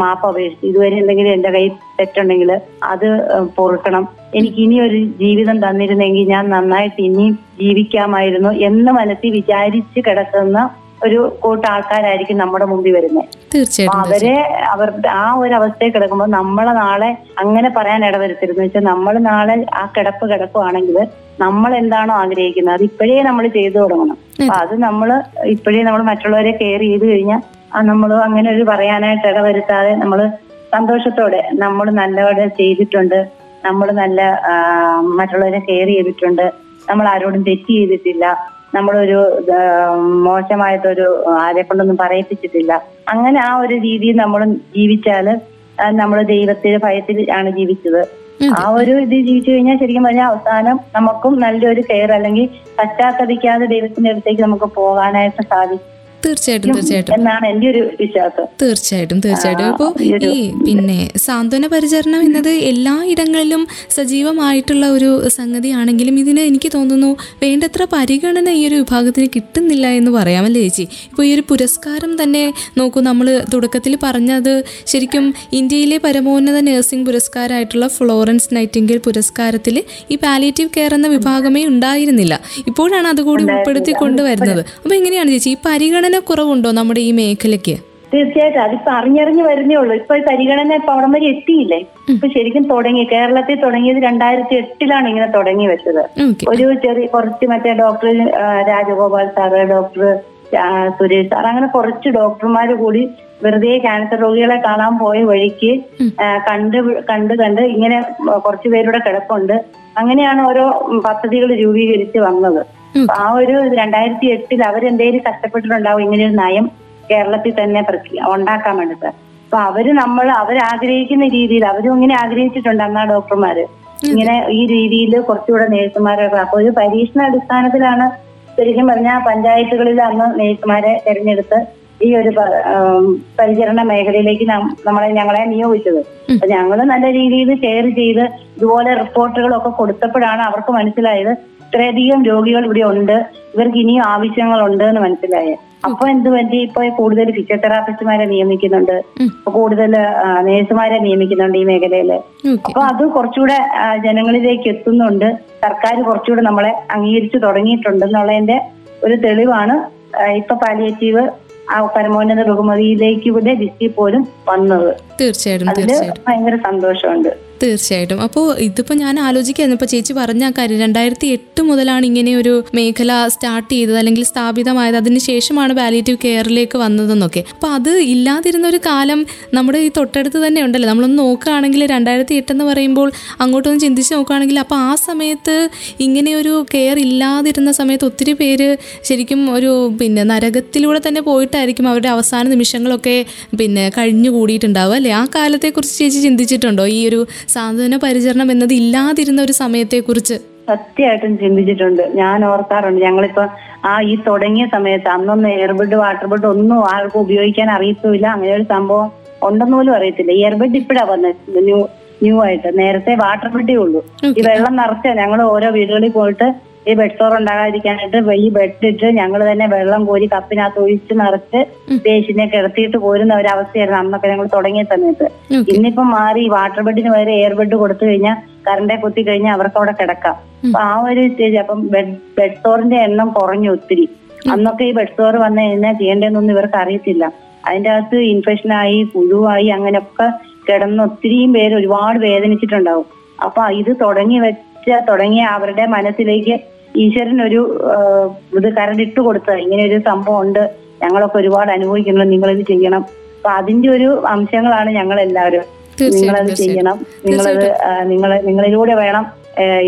മാപ്പ് അപേക്ഷിച്ച് ഇതുവരെ എന്തെങ്കിലും എന്റെ കയ്യിൽ തെറ്റുണ്ടെങ്കിൽ അത് പൊറുക്കണം, എനിക്ക് ഇനി ഒരു ജീവിതം തന്നിരുന്നെങ്കിൽ ഞാൻ നന്നായിട്ട് ഇനിയും ജീവിക്കാമായിരുന്നു എന്ന് മനസ്സിൽ വിചാരിച്ച് കിടക്കുന്ന ഒരു കൂട്ടം ആൾക്കാരായിരിക്കും നമ്മുടെ മുമ്പിൽ വരുന്നത്. തീർച്ചയായിട്ടും അവരെ അവരുടെ ആ ഒരു അവസ്ഥയിൽ കിടക്കുമ്പോൾ നമ്മളെ നാളെ അങ്ങനെ പറയാൻ ഇടവരുത്തരുതെന്ന് വെച്ചാൽ നമ്മൾ നാളെ ആ കിടപ്പ് കിടക്കുവാണെങ്കിൽ നമ്മൾ എന്താണോ ആഗ്രഹിക്കുന്നത് അത് ഇപ്പോഴേ നമ്മൾ ചെയ്തു തുടങ്ങണം. അപ്പൊ അത് നമ്മൾ ഇപ്പോഴേ നമ്മൾ മറ്റുള്ളവരെ കെയർ ചെയ്ത് കഴിഞ്ഞാൽ ആ നമ്മൾ അങ്ങനെ ഒരു പറയാനായിട്ട് ഇടവരുത്താതെ നമ്മൾ സന്തോഷത്തോടെ നമ്മൾ നല്ലവരെ ചെയ്തിട്ടുണ്ട്, നമ്മൾ നല്ല മറ്റുള്ളവരെ കെയർ ചെയ്തിട്ടുണ്ട്, നമ്മൾ ആരോടും തെറ്റ് ചെയ്തിട്ടില്ല, നമ്മളൊരു മോശമായിട്ടൊരു ആരെ കൊണ്ടൊന്നും പറയിപ്പിച്ചിട്ടില്ല, അങ്ങനെ ആ ഒരു രീതിയിൽ നമ്മൾ ജീവിച്ചാൽ നമ്മൾ ദൈവത്തിന്റെ ഭയത്തിൽ ആണ് ജീവിച്ചത്. ആ ഒരു ഇത് ജീവിച്ചു കഴിഞ്ഞാൽ ശരിക്കും പറഞ്ഞാൽ അവസാനം നമുക്കും നല്ലൊരു കെയർ അല്ലെങ്കിൽ പശ്ചാത്തപിക്കാതെ ദൈവത്തിന്റെ അടുത്തേക്ക് നമുക്ക് പോകാനായിട്ട് സാധിക്കും. തീർച്ചയായിട്ടും തീർച്ചയായിട്ടും എന്നാണ് എന്റെ ഒരു വിശ്വാസം. തീർച്ചയായിട്ടും തീർച്ചയായിട്ടും അപ്പോൾ ഈ പിന്നെ സാന്ത്വന പരിചരണം എന്നത് എല്ലാ ഇടങ്ങളിലും സജീവമായിട്ടുള്ള ഒരു സംഗതിയാണെങ്കിലും ഇതിന് എനിക്ക് തോന്നുന്നു വേണ്ടത്ര പരിഗണന ഈ ഒരു വിഭാഗത്തിന് കിട്ടുന്നില്ല എന്ന് പറയാമല്ലേ ചേച്ചി? ഇപ്പോൾ ഈ ഒരു പുരസ്കാരം തന്നെ നോക്കൂ, നമ്മൾ തുടക്കത്തിൽ പറഞ്ഞത് ശരിക്കും ഇന്ത്യയിലെ പരമോന്നത നഴ്സിംഗ് പുരസ്കാരമായിട്ടുള്ള ഫ്ലോറൻസ് നൈറ്റിംഗേൽ പുരസ്കാരത്തിൽ ഈ പാലിയേറ്റീവ് കെയർ എന്ന വിഭാഗമേ ഉണ്ടായിരുന്നില്ല, ഇപ്പോഴാണ് അതുകൂടി ഉൾപ്പെടുത്തി കൊണ്ടുവരുന്നത്. അപ്പോൾ എങ്ങനെയാണ് ചേച്ചി ഈ പരിഗണന കുറവുണ്ടോ നമ്മുടെ ഈ മേഖലയ്ക്ക്? തീർച്ചയായിട്ടും അതിപ്പോ അറിഞ്ഞറിഞ്ഞു വരുന്നേ ഉള്ളൂ. ഇപ്പൊ പരിഗണന ഇപ്പൊ അവിടം വരെ എത്തിയില്ലേ? ഇപ്പൊ ശരിക്കും തുടങ്ങി കേരളത്തിൽ തുടങ്ങിയത് രണ്ടായിരത്തി എട്ടിലാണ് ഇങ്ങനെ തുടങ്ങി വെച്ചത്. ഒരു ചെറിയ കുറച്ച് മറ്റേ doctor Rajagopal sir, doctor Suresh sir, അങ്ങനെ കുറച്ച് ഡോക്ടർമാര് കൂടി വെറുതെ ക്യാൻസർ രോഗികളെ കാണാൻ പോയ വഴിക്ക് കണ്ട് കണ്ട് കണ്ട് ഇങ്ങനെ കുറച്ചു പേരുടെ കിടപ്പുണ്ട്. അങ്ങനെയാണ് ഓരോ പദ്ധതികൾ രൂപീകരിച്ച് വന്നത്. ആ ഒരു രണ്ടായിരത്തി എട്ടിൽ അവരെന്തേലും കഷ്ടപ്പെട്ടിട്ടുണ്ടാവും ഇങ്ങനെയൊരു നയം കേരളത്തിൽ തന്നെ ഉണ്ടാക്കാൻ വേണ്ടിട്ട്. അപ്പൊ അവര് നമ്മൾ അവരാഗ്രഹിക്കുന്ന രീതിയിൽ അവരും ഇങ്ങനെ ആഗ്രഹിച്ചിട്ടുണ്ട് അന്നാ ഡോക്ടർമാര് ഇങ്ങനെ ഈ രീതിയിൽ കുറച്ചുകൂടെ നേഴ്സുമാരെ. അപ്പൊ ഒരു പരീക്ഷണ അടിസ്ഥാനത്തിലാണ് ശരിക്കും പറഞ്ഞാൽ പഞ്ചായത്തുകളിൽ അന്ന് നേഴ്സുമാരെ തെരഞ്ഞെടുത്ത് ഈ ഒരു പരിചരണ മേഖലയിലേക്ക് നമ്മളെ ഞങ്ങളെ നിയോഗിച്ചത്. അപ്പൊ ഞങ്ങൾ നല്ല രീതിയിൽ ഷെയർ ചെയ്ത് ഇതുപോലെ റിപ്പോർട്ടുകളൊക്കെ കൊടുത്തപ്പോഴാണ് അവർക്ക് മനസ്സിലായത് ഇത്രയധികം രോഗികൾ ഇവിടെ ഉണ്ട്, ഇവർക്ക് ഇനിയും ആവശ്യങ്ങളുണ്ട് എന്ന് മനസ്സിലായത്. അപ്പൊ എന്തുപറ്റി ഇപ്പൊ കൂടുതൽ ഫിസിയോതെറാപ്പിസ്റ്റുമാരെ നിയമിക്കുന്നുണ്ട്, കൂടുതൽ നേഴ്സുമാരെ നിയമിക്കുന്നുണ്ട് ഈ മേഖലയില്. അപ്പൊ അത് കുറച്ചുകൂടെ ജനങ്ങളിലേക്ക് എത്തുന്നുണ്ട്, സർക്കാർ കുറച്ചുകൂടെ നമ്മളെ അംഗീകരിച്ചു തുടങ്ങിയിട്ടുണ്ട് എന്നുള്ളതിന്റെ ഒരു തെളിവാണ് ഇപ്പൊ പാലിയേറ്റീവ് ആ പരമോന്നത ബഹുമതിയിലേക്ക് ഇവിടെ ലിസ്റ്റിൽ പോലും വന്നത്. തീർച്ചയായിട്ടും ഭയങ്കര സന്തോഷമുണ്ട്. തീർച്ചയായിട്ടും. അപ്പോൾ ഇതിപ്പോൾ ഞാൻ ആലോചിക്കായിരുന്നു, ഇപ്പോൾ ചേച്ചി പറഞ്ഞ ആ കാര്യം രണ്ടായിരത്തി എട്ട് മുതലാണ് ഇങ്ങനെ ഒരു മേഖല സ്റ്റാർട്ട് ചെയ്തത് അല്ലെങ്കിൽ സ്ഥാപിതമായത്, അതിനുശേഷമാണ് പാലിയേറ്റീവ് കെയറിലേക്ക് വന്നതെന്നൊക്കെ. അപ്പോൾ അത് ഇല്ലാതിരുന്ന ഒരു കാലം നമ്മുടെ ഈ തൊട്ടടുത്ത് തന്നെ ഉണ്ടല്ലോ. നമ്മളൊന്ന് നോക്കുകയാണെങ്കിൽ രണ്ടായിരത്തി എട്ടെന്ന് പറയുമ്പോൾ അങ്ങോട്ടൊന്ന് ചിന്തിച്ച് നോക്കുകയാണെങ്കിൽ അപ്പോൾ ആ സമയത്ത് ഇങ്ങനെയൊരു കെയർ ഇല്ലാതിരുന്ന സമയത്ത് ഒത്തിരി പേര് ശരിക്കും ഒരു പിന്നെ നരകത്തിലൂടെ തന്നെ പോയിട്ടായിരിക്കും അവരുടെ അവസാന നിമിഷങ്ങളൊക്കെ പിന്നെ കഴിഞ്ഞുകൂടിയിട്ടുണ്ടാവുക അല്ലേ? ആ കാലത്തെക്കുറിച്ച് ചേച്ചി ചിന്തിച്ചിട്ടുണ്ടോ? ഈ ഒരു സാന്ത്വന പരിചരണം എന്നത് ഇല്ലാതിരുന്ന ഒരു സമയത്തെ കുറിച്ച് സത്യമായിട്ടും ചിന്തിച്ചിട്ടുണ്ട്. ഞാൻ ഓർക്കാറുണ്ട് ഞങ്ങളിപ്പോ ആ ഈ തുടങ്ങിയ സമയത്ത് അന്നൊന്നും എയർബെഡ് വാട്ടർ ബെഡ് ഒന്നും ആർക്കും ഉപയോഗിക്കാൻ അറിയത്തുമില്ല, അങ്ങനെ ഒരു സംഭവം ഉണ്ടെന്ന് പോലും അറിയത്തില്ല. എയർബെഡ് ഇപ്പഴാ വന്നത് ന്യൂ ന്യൂ ആയിട്ട്, നേരത്തെ വാട്ടർ ബെഡേ ഉള്ളൂ. ഈ വെള്ളം നിറച്ച ഞങ്ങൾ ഓരോ വീടുകളിൽ പോയിട്ട് ഈ ബെഡ് ഷോർ ഉണ്ടാകാതിരിക്കാനായിട്ട് വലിയ ബെഡിട്ട് ഞങ്ങൾ തന്നെ വെള്ളം കോരി കപ്പിനകത്ത് ഒഴിച്ച് നിറച്ച് പേഷ്യന്റിനെ കിടത്തിയിട്ട് പോരുന്ന ഒരവസ്ഥയായിരുന്നു അന്നൊക്കെ ഞങ്ങൾ തുടങ്ങിയ സമയത്ത്. ഇന്നിപ്പം മാറി, വാട്ടർ ബെഡിന് വരെ എയർ ബെഡ് കൊടുത്തു കഴിഞ്ഞാൽ കറണ്ടെ കുത്തി കഴിഞ്ഞാൽ അവർക്ക് അവിടെ കിടക്കാം. അപ്പൊ ആ ഒരു സ്റ്റേജ്. അപ്പം ബെഡ് ബെഡ് ഷോറിന്റെ എണ്ണം കുറഞ്ഞു ഒത്തിരി. അന്നൊക്കെ ഈ ബെഡ് ഷോർ വന്നു കഴിഞ്ഞാൽ ചെയ്യേണ്ടതെന്നൊന്നും ഇവർക്ക് അറിയത്തില്ല. അതിന്റെ അകത്ത് ഇൻഫെക്ഷനായി പുഴുവായി അങ്ങനെയൊക്കെ കിടന്ന് ഒത്തിരിയും പേര് ഒരുപാട് വേദനിച്ചിട്ടുണ്ടാവും. അപ്പൊ ഇത് തുടങ്ങി വെച്ച തുടങ്ങിയ അവരുടെ മനസ്സിലേക്ക് ഈശ്വരനൊരു ഇത് കരടിട്ട് കൊടുത്തത്, ഇങ്ങനെ ഒരു സംഭവം ഉണ്ട്, ഞങ്ങളൊക്കെ ഒരുപാട് അനുഭവിക്കുന്നു, നിങ്ങളിത് ചെയ്യണം. അപ്പൊ അതിന്റെ ഒരു അംശങ്ങളാണ് ഞങ്ങളെല്ലാവരും, നിങ്ങളത് ചെയ്യണം, നിങ്ങളത് നിങ്ങൾ നിങ്ങളിലൂടെ വേണം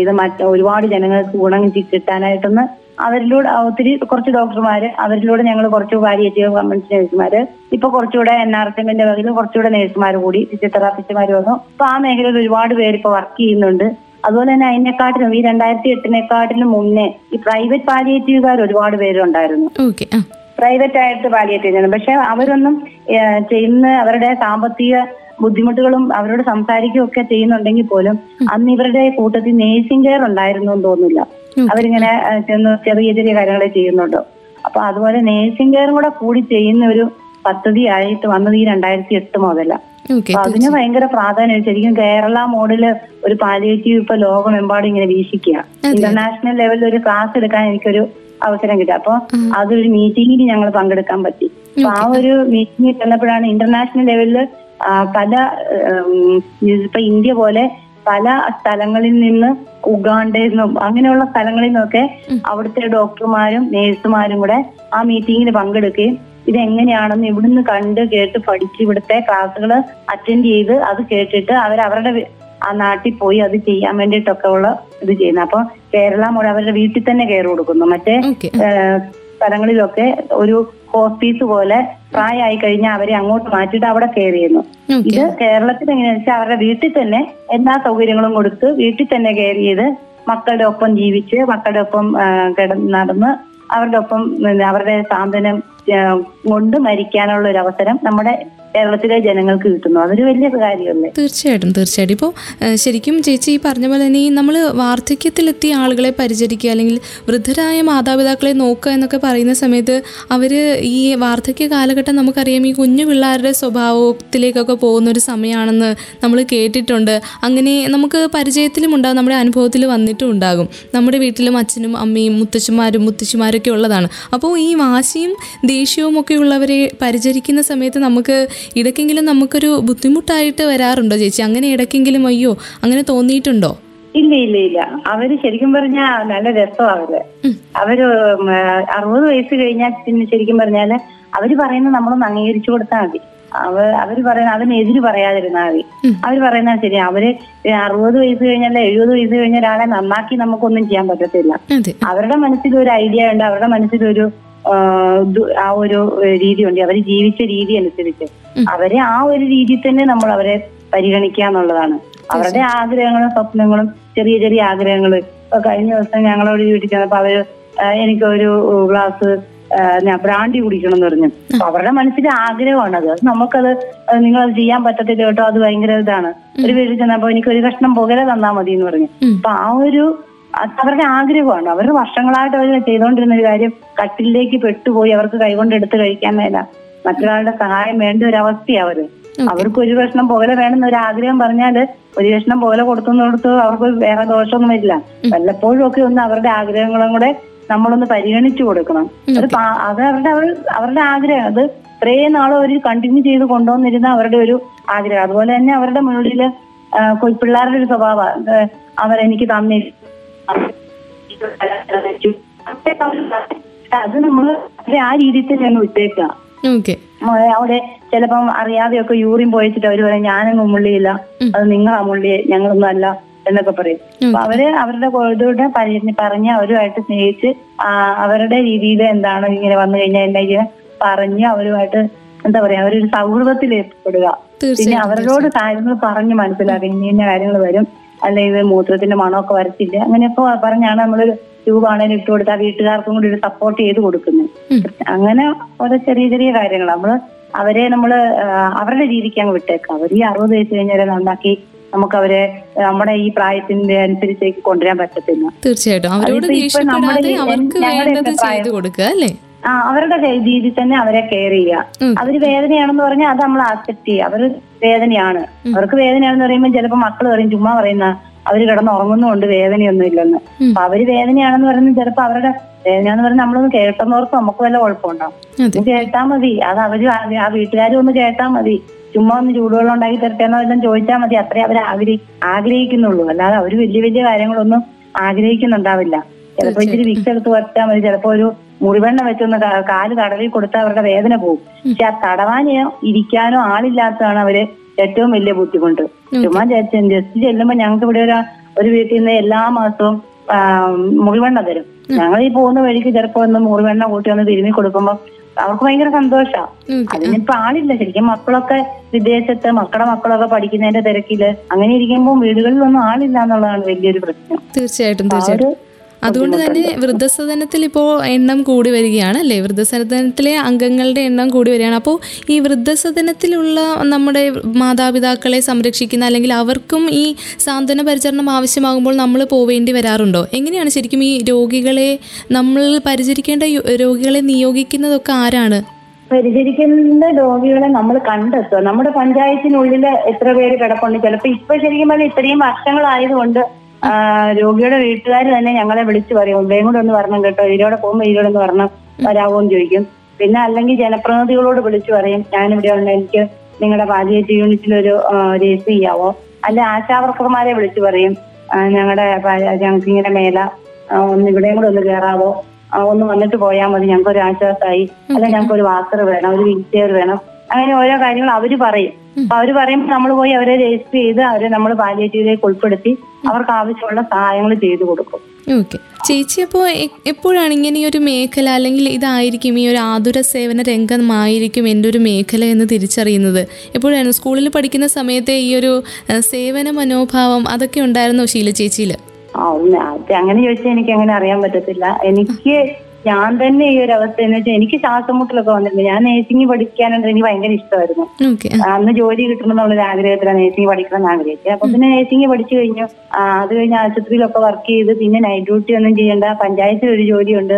ഇത് മറ്റ ഒരുപാട് ജനങ്ങൾക്ക് ഗുണം കിട്ടാനായിട്ടെന്ന് ആ അവരിലൂടെ ഒത്തിരി കുറച്ച് ഡോക്ടർമാര്, അവരിലൂടെ ഞങ്ങൾ കുറച്ച് പാലിയേറ്റീവ് കമ്മ്യൂണിറ്റി നഴ്സുമാര്, ഇപ്പൊ കുറച്ചുകൂടെ എൻ ആർ എസിന്റെ വകയിലും കുറച്ചുകൂടെ നഴ്സുമാർ കൂടി ഫിസിയോതെറാപ്പിസ്റ്റുമാര് വന്നു. അപ്പൊ ആ മേഖലയിൽ ഒരുപാട് പേര് ഇപ്പൊ വർക്ക് ചെയ്യുന്നുണ്ട്. അതുപോലെ തന്നെ അതിനെക്കാട്ടിലും ഈ രണ്ടായിരത്തി എട്ടിനെക്കാട്ടിലും മുന്നേ ഈ പ്രൈവറ്റ് പാലിയേറ്റീവുകാർ ഒരുപാട് പേരുണ്ടായിരുന്നു. പ്രൈവറ്റ് ആയിട്ട് പാലിയേറ്റീവ് ചെയ്യുന്നു. പക്ഷെ അവരൊന്നും ചെയ്യുന്ന അവരുടെ സാമ്പത്തിക ബുദ്ധിമുട്ടുകളും അവരോട് സംസാരിക്കുകയൊക്കെ ചെയ്യുന്നുണ്ടെങ്കിൽ പോലും അന്ന് ഇവരുടെ കൂട്ടത്തിൽ നേഴ്സിംഗ് കെയർ ഉണ്ടായിരുന്നു എന്ന് തോന്നുന്നില്ല. അവരിങ്ങനെ ചെന്ന് ചെറിയ ചെറിയ കാര്യങ്ങളെ ചെയ്യുന്നുണ്ടോ. അപ്പൊ അതുപോലെ നേഴ്സിംഗ് കെയറും കൂടെ കൂടി ചെയ്യുന്ന ഒരു പദ്ധതി ആയിട്ട് വന്നത് ഈ രണ്ടായിരത്തി എട്ട് മുതലാണ്. അപ്പൊ അതിന് ഭയങ്കര പ്രാധാന്യം. ശരിക്കും കേരള മോഡല് ഒരു പാലിയേറ്റീവ് ഇപ്പൊ ലോകമെമ്പാടും ഇങ്ങനെ വീക്ഷിക്കുക. ഇന്റർനാഷണൽ ലെവലിൽ ഒരു ക്ലാസ് എടുക്കാൻ എനിക്കൊരു അവസരം കിട്ടുക. അപ്പൊ അതൊരു മീറ്റിംഗിൽ ഞങ്ങൾ പങ്കെടുക്കാൻ പറ്റി. അപ്പൊ ആ ഒരു മീറ്റിംഗിൽ ചെന്നപ്പോഴാണ് ഇന്റർനാഷണൽ ലെവലില് പല ഇപ്പൊ ഇന്ത്യ പോലെ പല സ്ഥലങ്ങളിൽ നിന്ന് ഉഗാണ്ടയിൽ നിന്നും അങ്ങനെയുള്ള സ്ഥലങ്ങളിൽ നിന്നൊക്കെ അവിടുത്തെ ഡോക്ടർമാരും നേഴ്സുമാരും കൂടെ ആ മീറ്റിംഗിൽ പങ്കെടുക്കുകയും ഇതെങ്ങനെയാണെന്ന് ഇവിടുന്ന് കണ്ട് കേട്ട് പഠിച്ച് ഇവിടുത്തെ ക്ലാസ്സുകൾ അറ്റൻഡ് ചെയ്ത് അത് കേട്ടിട്ട് അവരവരുടെ ആ നാട്ടിൽ പോയി അത് ചെയ്യാൻ വേണ്ടിയിട്ടൊക്കെ ഉള്ള ഇത് ചെയ്യുന്നത്. അപ്പൊ കേരള മുഴുവൻ അവരുടെ വീട്ടിൽ തന്നെ കെയർ കൊടുക്കുന്നു. മറ്റേ സ്ഥലങ്ങളിലൊക്കെ ഒരു ഹോസ്പീസ് പോലെ പ്രായമായി കഴിഞ്ഞാൽ അവരെ അങ്ങോട്ട് മാറ്റിയിട്ട് അവിടെ കെയർ ചെയ്യുന്നു. ഇത് കേരളത്തിൽ എങ്ങനെയാണെന്ന് വെച്ചാൽ അവരുടെ വീട്ടിൽ തന്നെ എല്ലാ സൗകര്യങ്ങളും കൊടുത്ത് വീട്ടിൽ തന്നെ കെയർ ചെയ്ത് മക്കളുടെ ഒപ്പം ജീവിച്ച് മക്കളുടെ ഒപ്പം നടന്ന് അവരുടെ ഒപ്പം അവരുടെ സാന്ത്വനം കൊണ്ട് മരിക്കാനുള്ള ഒരു അവസരം നമ്മുടെ കേരളത്തിലെ ജനങ്ങൾക്ക് കിട്ടുന്നു. അതൊരു വലിയ കാര്യമല്ലേ. തീർച്ചയായിട്ടും തീർച്ചയായിട്ടും. ഇപ്പോൾ ശരിക്കും ചേച്ചി ഈ പറഞ്ഞ പോലെ തന്നെ ഈ നമ്മൾ വാർദ്ധക്യത്തിലെത്തിയ ആളുകളെ പരിചരിക്കുക അല്ലെങ്കിൽ വൃദ്ധരായ മാതാപിതാക്കളെ നോക്കുക എന്നൊക്കെ പറയുന്ന സമയത്ത് അവർ ഈ വാർദ്ധക്യ കാലഘട്ടം നമുക്കറിയാം ഈ കുഞ്ഞു പിള്ളേരുടെ സ്വഭാവത്തിലേക്കൊക്കെ പോകുന്നൊരു സമയമാണെന്ന് നമ്മൾ കേട്ടിട്ടുണ്ട്. അങ്ങനെ നമുക്ക് പരിചയത്തിലും ഉണ്ടാകും, നമ്മുടെ അനുഭവത്തിൽ വന്നിട്ടും ഉണ്ടാകും. നമ്മുടെ വീട്ടിലും അച്ഛനും അമ്മയും മുത്തച്ഛന്മാരും മുത്തശ്ശിമാരൊക്കെ ഉള്ളതാണ്. അപ്പോൾ ഈ വാശിയും ദേഷ്യവും ഒക്കെ ഉള്ളവരെ പരിചരിക്കുന്ന സമയത്ത് നമുക്ക് ഇടയ്ക്കെങ്കിലും നമുക്കൊരു ബുദ്ധിമുട്ടായിട്ട് വരാറുണ്ടോ ചേച്ചി? അങ്ങനെ ഇടയ്ക്കെങ്കിലും അയ്യോ അങ്ങനെ തോന്നിയിട്ടുണ്ടോ? ഇല്ല ഇല്ല ഇല്ല അവര് ശരിക്കും പറഞ്ഞാൽ നല്ല രസമാണ്. അവര് അവര് അറുപത് വയസ്സ് കഴിഞ്ഞാൽ പിന്നെ ശരിക്കും പറഞ്ഞാല് അവര് പറയുന്നത് നമ്മളൊന്ന് അംഗീകരിച്ചു കൊടുത്താൽ മതി. അവ അവര് പറയുന്ന അതിനെതിര് പറയാതിരുന്നാൽ മതി. അവര് പറയുന്നത് ശരി. അവര് അറുപത് വയസ്സ് കഴിഞ്ഞാൽ എഴുപത് വയസ്സ് കഴിഞ്ഞ ഒരാളെ നന്നാക്കി നമുക്കൊന്നും ചെയ്യാൻ പറ്റത്തില്ല. അവരുടെ മനസ്സിൽ ഒരു ഐഡിയ ഉണ്ട്, അവരുടെ മനസ്സിലൊരു ആ ഒരു രീതിയുണ്ട്. അവര് ജീവിച്ച രീതി അനുസരിച്ച് അവരെ ആ ഒരു രീതിയിൽ തന്നെ നമ്മൾ അവരെ പരിഗണിക്കുക എന്നുള്ളതാണ്. അവരുടെ ആഗ്രഹങ്ങളും സ്വപ്നങ്ങളും ചെറിയ ചെറിയ ആഗ്രഹങ്ങൾ. ഇപ്പൊ കഴിഞ്ഞ ദിവസം ഞങ്ങളോട് വീട്ടിൽ ചെന്നപ്പോ അവര് എനിക്കൊരു ഗ്ലാസ് ബ്രാൻഡി കുടിക്കണം എന്ന് പറഞ്ഞു. അവരുടെ മനസ്സിലെ ആഗ്രഹമാണ് അത്. നമുക്കത് നിങ്ങളത് ചെയ്യാൻ പറ്റത്തില്ല കേട്ടോ, അത് ഭയങ്കര ഇതാണ്. ഒരു വീട്ടിൽ ചെന്നപ്പോ എനിക്കൊരു കഷ്ണം പുകയില തന്നാ മതി എന്ന് പറഞ്ഞു. അപ്പൊ ആ ഒരു അവരുടെ ആഗ്രഹമാണ്. അവർ വർഷങ്ങളായിട്ട് അവർ ചെയ്തുകൊണ്ടിരുന്ന ഒരു കാര്യം കട്ടിലേക്ക് പെട്ടുപോയി അവർക്ക് കൈകൊണ്ടെടുത്ത് കഴിക്കാൻ മേല, മറ്റൊരാളുടെ സഹായം വേണ്ട ഒരവസ്ഥയാണ് അവര്. അവർക്ക് ഒരു കഷ്ണം പുകയില വേണമെന്ന് ഒരു ആഗ്രഹം പറഞ്ഞാല് ഒരു കഷ്ണം പുകയില കൊടുത്തുനിന്ന് കൊടുത്ത് അവർക്ക് വേറെ ദോഷമൊന്നും വരില്ല. വല്ലപ്പോഴും ഒക്കെ ഒന്ന് അവരുടെ ആഗ്രഹങ്ങളും കൂടെ നമ്മളൊന്ന് പരിഗണിച്ചു കൊടുക്കണം. അത് അവരുടെ അവരുടെ ആഗ്രഹം അത് ഇത്രയും നാളും അവർ കണ്ടിന്യൂ ചെയ്ത് കൊണ്ടുവന്നിരുന്ന അവരുടെ ഒരു ആഗ്രഹം. അതുപോലെ തന്നെ അവരുടെ മുന്നില് പിള്ളേരുടെ ഒരു സ്വഭാവം അവരെനിക്ക് തന്നെ അത് നമ്മള് ആ രീതിയിൽ തന്നെ വിട്ടേക്കുക. അവിടെ ചിലപ്പം അറിയാതെയൊക്കെ യൂറിൻ പോയിച്ചിട്ട് അവര് പറയും ഞാനങ്ങ് മുള്ളിയില്ല, അത് നിങ്ങളാ മുള്ളിയെ, ഞങ്ങളൊന്നും അല്ല എന്നൊക്കെ പറയും. അപ്പൊ അവര് അവരുടെ കോഴിതോടെ പറഞ്ഞ് അവരുമായിട്ട് സ്നേഹിച്ച് അവരുടെ രീതിയിൽ എന്താണ് ഇങ്ങനെ വന്നു കഴിഞ്ഞാൽ എന്താ ചെയ്യാൻ പറഞ്ഞ് അവരുമായിട്ട് എന്താ പറയാ അവരൊരു സൗഹൃദത്തിൽ ഏർപ്പെടുക. പിന്നെ അവരോട് കാര്യങ്ങൾ പറഞ്ഞ് മനസ്സിലാക്കുക. ഇന്ന ഇന്ന കാര്യങ്ങൾ വരും, അല്ലെങ്കിൽ മൂത്രത്തിന്റെ മണമൊക്കെ വരച്ചില്ല, അങ്ങനെയൊക്കെ പറഞ്ഞാണ് നമ്മളൊരു ട്യൂബാണേലും ഇട്ട് കൊടുത്ത് ആ വീട്ടുകാർക്കും കൂടി ഒരു സപ്പോർട്ട് ചെയ്ത് കൊടുക്കുന്നത്. അങ്ങനെ ഓരോ ചെറിയ ചെറിയ കാര്യങ്ങൾ നമ്മള് അവരെ നമ്മള് അവരുടെ രീതിക്ക് അങ്ങ് വിട്ടേക്കാം. അവർ ഈ അറുപത് വയസ്സ് കഴിഞ്ഞവരെ നന്നാക്കി നമുക്ക് അവരെ നമ്മുടെ ഈ പ്രായത്തിന്റെ അനുസരിച്ചേക്ക് കൊണ്ടുവരാൻ പറ്റത്തില്ല. തീർച്ചയായിട്ടും ആ അവരുടെ രീതിയിൽ തന്നെ അവരെ കെയർ ചെയ്യുക. അവര് വേദനയാണെന്ന് പറഞ്ഞാൽ അത് നമ്മൾ ആക്സെപ്റ്റ് ചെയ്യുക. അവര് വേദനയാണ്, അവർക്ക് വേദനയാണെന്ന് പറയുമ്പോൾ ചിലപ്പോൾ മക്കൾ പറയും ചുമ്മാ പറയുന്ന അവര് കിടന്ന് ഉറങ്ങുന്നുണ്ട് വേദനയൊന്നും ഇല്ലെന്ന്. അപ്പൊ അവര് വേദനയാണെന്ന് പറയുന്നത് ചിലപ്പോൾ അവരുടെ വേദനയാണെന്ന് പറഞ്ഞാൽ നമ്മളൊന്ന് കേൾക്കുന്നവർക്ക് നമുക്ക് വല്ല കുഴപ്പമുണ്ടാവും. കേട്ടാൽ മതി, അത് അവര് ആ വീട്ടുകാരും ഒന്ന് കേട്ടാൽ മതി. ചുമ്മാ ഒന്ന് ചൂടുവെള്ളം ഉണ്ടാക്കി തരട്ടെന്നോ എല്ലാം ചോദിച്ചാൽ മതി. അത്രേ അവർ ആഗ്രഹിക്കുന്നുള്ളൂ. അല്ലാതെ അവര് വലിയ വലിയ കാര്യങ്ങളൊന്നും ആഗ്രഹിക്കുന്നുണ്ടാവില്ല. ചിലപ്പോ ഇച്ചിരി വിക്സ് എടുത്ത് വരച്ചാൽ മതി, ചിലപ്പോ ഒരു മുറിവെണ്ണ വെച്ചൊന്ന് കാല് തടവി കൊടുത്താൽ അവരുടെ വേദന പോകും. പക്ഷെ ആ തടവാനോ ഇരിക്കാനോ ആളില്ലാത്തതാണ് അവര് ഏറ്റവും വലിയ ബുദ്ധിമുട്ട്. ചുമ്മാ ജസ്റ്റ് ചെല്ലുമ്പോ ഞങ്ങൾക്ക് ഇവിടെ ഒരു വീട്ടിൽ നിന്ന് എല്ലാ മാസവും മുറിവെണ്ണ തരും. ഞങ്ങൾ ഈ പോകുന്ന വഴിക്ക് ചിലപ്പോ ഒന്ന് മുറിവെണ്ണ കൂട്ടി ഒന്ന് തിരുമ്മി കൊടുക്കുമ്പോ അവർക്ക് ഭയങ്കര സന്തോഷമാണ്. അതിനിപ്പോ ആളില്ല. ശരിക്കും മക്കളൊക്കെ വിദേശത്ത് മക്കളുടെ മക്കളൊക്കെ പഠിക്കുന്നതിന്റെ തിരക്കില് അങ്ങനെ ഇരിക്കുമ്പോൾ വീടുകളിലൊന്നും ആളില്ല എന്നുള്ളതാണ് വലിയൊരു പ്രശ്നം. തീർച്ചയായിട്ടും തീർച്ചയായിട്ടും അതുകൊണ്ട് തന്നെ വൃദ്ധസദനത്തിൽ ഇപ്പോൾ എണ്ണം കൂടി വരികയാണ് അല്ലേ? വൃദ്ധസദനത്തിലെ അംഗങ്ങളുടെ എണ്ണം കൂടി വരികയാണ്. അപ്പോൾ ഈ വൃദ്ധസദനത്തിലുള്ള നമ്മുടെ മാതാപിതാക്കളെ സംരക്ഷിക്കുന്ന അല്ലെങ്കിൽ അവർക്കും ഈ സാന്ത്വന പരിചരണം ആവശ്യമാകുമ്പോൾ നമ്മൾ പോവേണ്ടി വരാറുണ്ടോ? എങ്ങനെയാണ് ശരിക്കും ഈ രോഗികളെ നമ്മൾ പരിചരിക്കേണ്ട രോഗികളെ നിയോഗിക്കുന്നതൊക്കെ ആരാണ്? പരിചരിക്കുന്ന രോഗികളെ നമ്മൾ കണ്ടെത്തുക. നമ്മുടെ പഞ്ചായത്തിനുള്ളിൽ എത്ര പേര് കിടപ്പുണ്ട്? ചിലപ്പോൾ ഇപ്പൊ ശരിക്കും പറഞ്ഞാൽ ഇത്രയും വർഷങ്ങളായതുകൊണ്ട് രോഗിയുടെ വീട്ടുകാർ തന്നെ ഞങ്ങളെ വിളിച്ചു പറയും, ഉമ്മയും കൂടെ ഒന്ന് വരണം കേട്ടോ, ഇതിലൂടെ പോകുമ്പോൾ ഇതിലൂടെ ഒന്ന് വരണം വരാവോന്ന് ചോദിക്കും. പിന്നെ അല്ലെങ്കിൽ ജനപ്രതിനിധികളോട് വിളിച്ചു പറയും, ഞാനിവിടെ ഉണ്ട്, എനിക്ക് നിങ്ങളുടെ പാലിയേറ്റീവ് യൂണിറ്റിലൊരു രജിസ്റ്റർ ചെയ്യാവോ. അല്ല ആശാവർക്കർമാരെ വിളിച്ചു പറയും, ഞങ്ങളുടെ ഞങ്ങൾക്ക് ഇങ്ങനെ മേല ഒന്ന് ഇവിടെയും കൂടെ ഒന്ന് കയറാവോ, ഒന്ന് വന്നിട്ട് പോയാൽ മതി, ഞങ്ങൾക്ക് ഒരു ആശ്വാസമായി, അല്ല ഞങ്ങൾക്ക് ഒരു വാക്കർ വേണം, ഒരു വീൽ ചെയർ വേണം, അങ്ങനെ ഓരോ കാര്യങ്ങൾ അവര് പറയും. അപ്പൊ അവര് പറയുമ്പോൾ നമ്മൾ പോയി അവരെ രജിസ്റ്റർ ചെയ്ത് അവരെ നമ്മൾ പാലിയേറ്റീവിലേക്ക് ഉൾപ്പെടുത്തി അവർക്ക് ആവശ്യമുള്ള സഹായങ്ങൾ ചെയ്തു കൊടുക്കും. ഓക്കെ ചേച്ചി, അപ്പോൾ എപ്പോഴാണ് ഇങ്ങനെ ഈ ഒരു മേഖല അല്ലെങ്കിൽ ഇതായിരിക്കും ഈ ഒരു ആതുര സേവന രംഗമായിരിക്കും എൻ്റെ ഒരു മേഖല എന്ന് തിരിച്ചറിയുന്നത്? എപ്പോഴാണ്? സ്കൂളിൽ പഠിക്കുന്ന സമയത്തെ ഈ ഒരു സേവന മനോഭാവം അതൊക്കെ ഉണ്ടായിരുന്നോ ഷീല ചേച്ചിയിൽ? അങ്ങനെ ചോദിച്ചാൽ എനിക്ക് അങ്ങനെ അറിയാൻ പറ്റത്തില്ല. എനിക്ക് ഞാൻ തന്നെ ഈ ഒരു അവസ്ഥ എന്ന് വെച്ചാൽ എനിക്ക് ശ്വാസം മുട്ടലൊക്കെ വന്നിട്ടുണ്ട്. ഞാൻ നേഴ്സിംഗ് പഠിക്കാനുണ്ട്, എനിക്ക് ഭയങ്കര ഇഷ്ടമായിരുന്നു. അന്ന് ജോലി കിട്ടണം എന്നുള്ളൊരു ആഗ്രഹത്തിലാണ് നേഴ്സിംഗ് പഠിക്കണം എന്ന് ആഗ്രഹിച്ചത്. അപ്പൊ പിന്നെ നേഴ്സിംഗ് പഠിച്ചു കഴിഞ്ഞു. അത് കഴിഞ്ഞ് ആശുപത്രിയിലൊക്കെ വർക്ക് ചെയ്ത് പിന്നെ നൈറ്റ് ഡ്യൂട്ടി ഒന്നും ചെയ്യേണ്ട, പഞ്ചായത്തിൽ ഒരു ജോലിയുണ്ട്,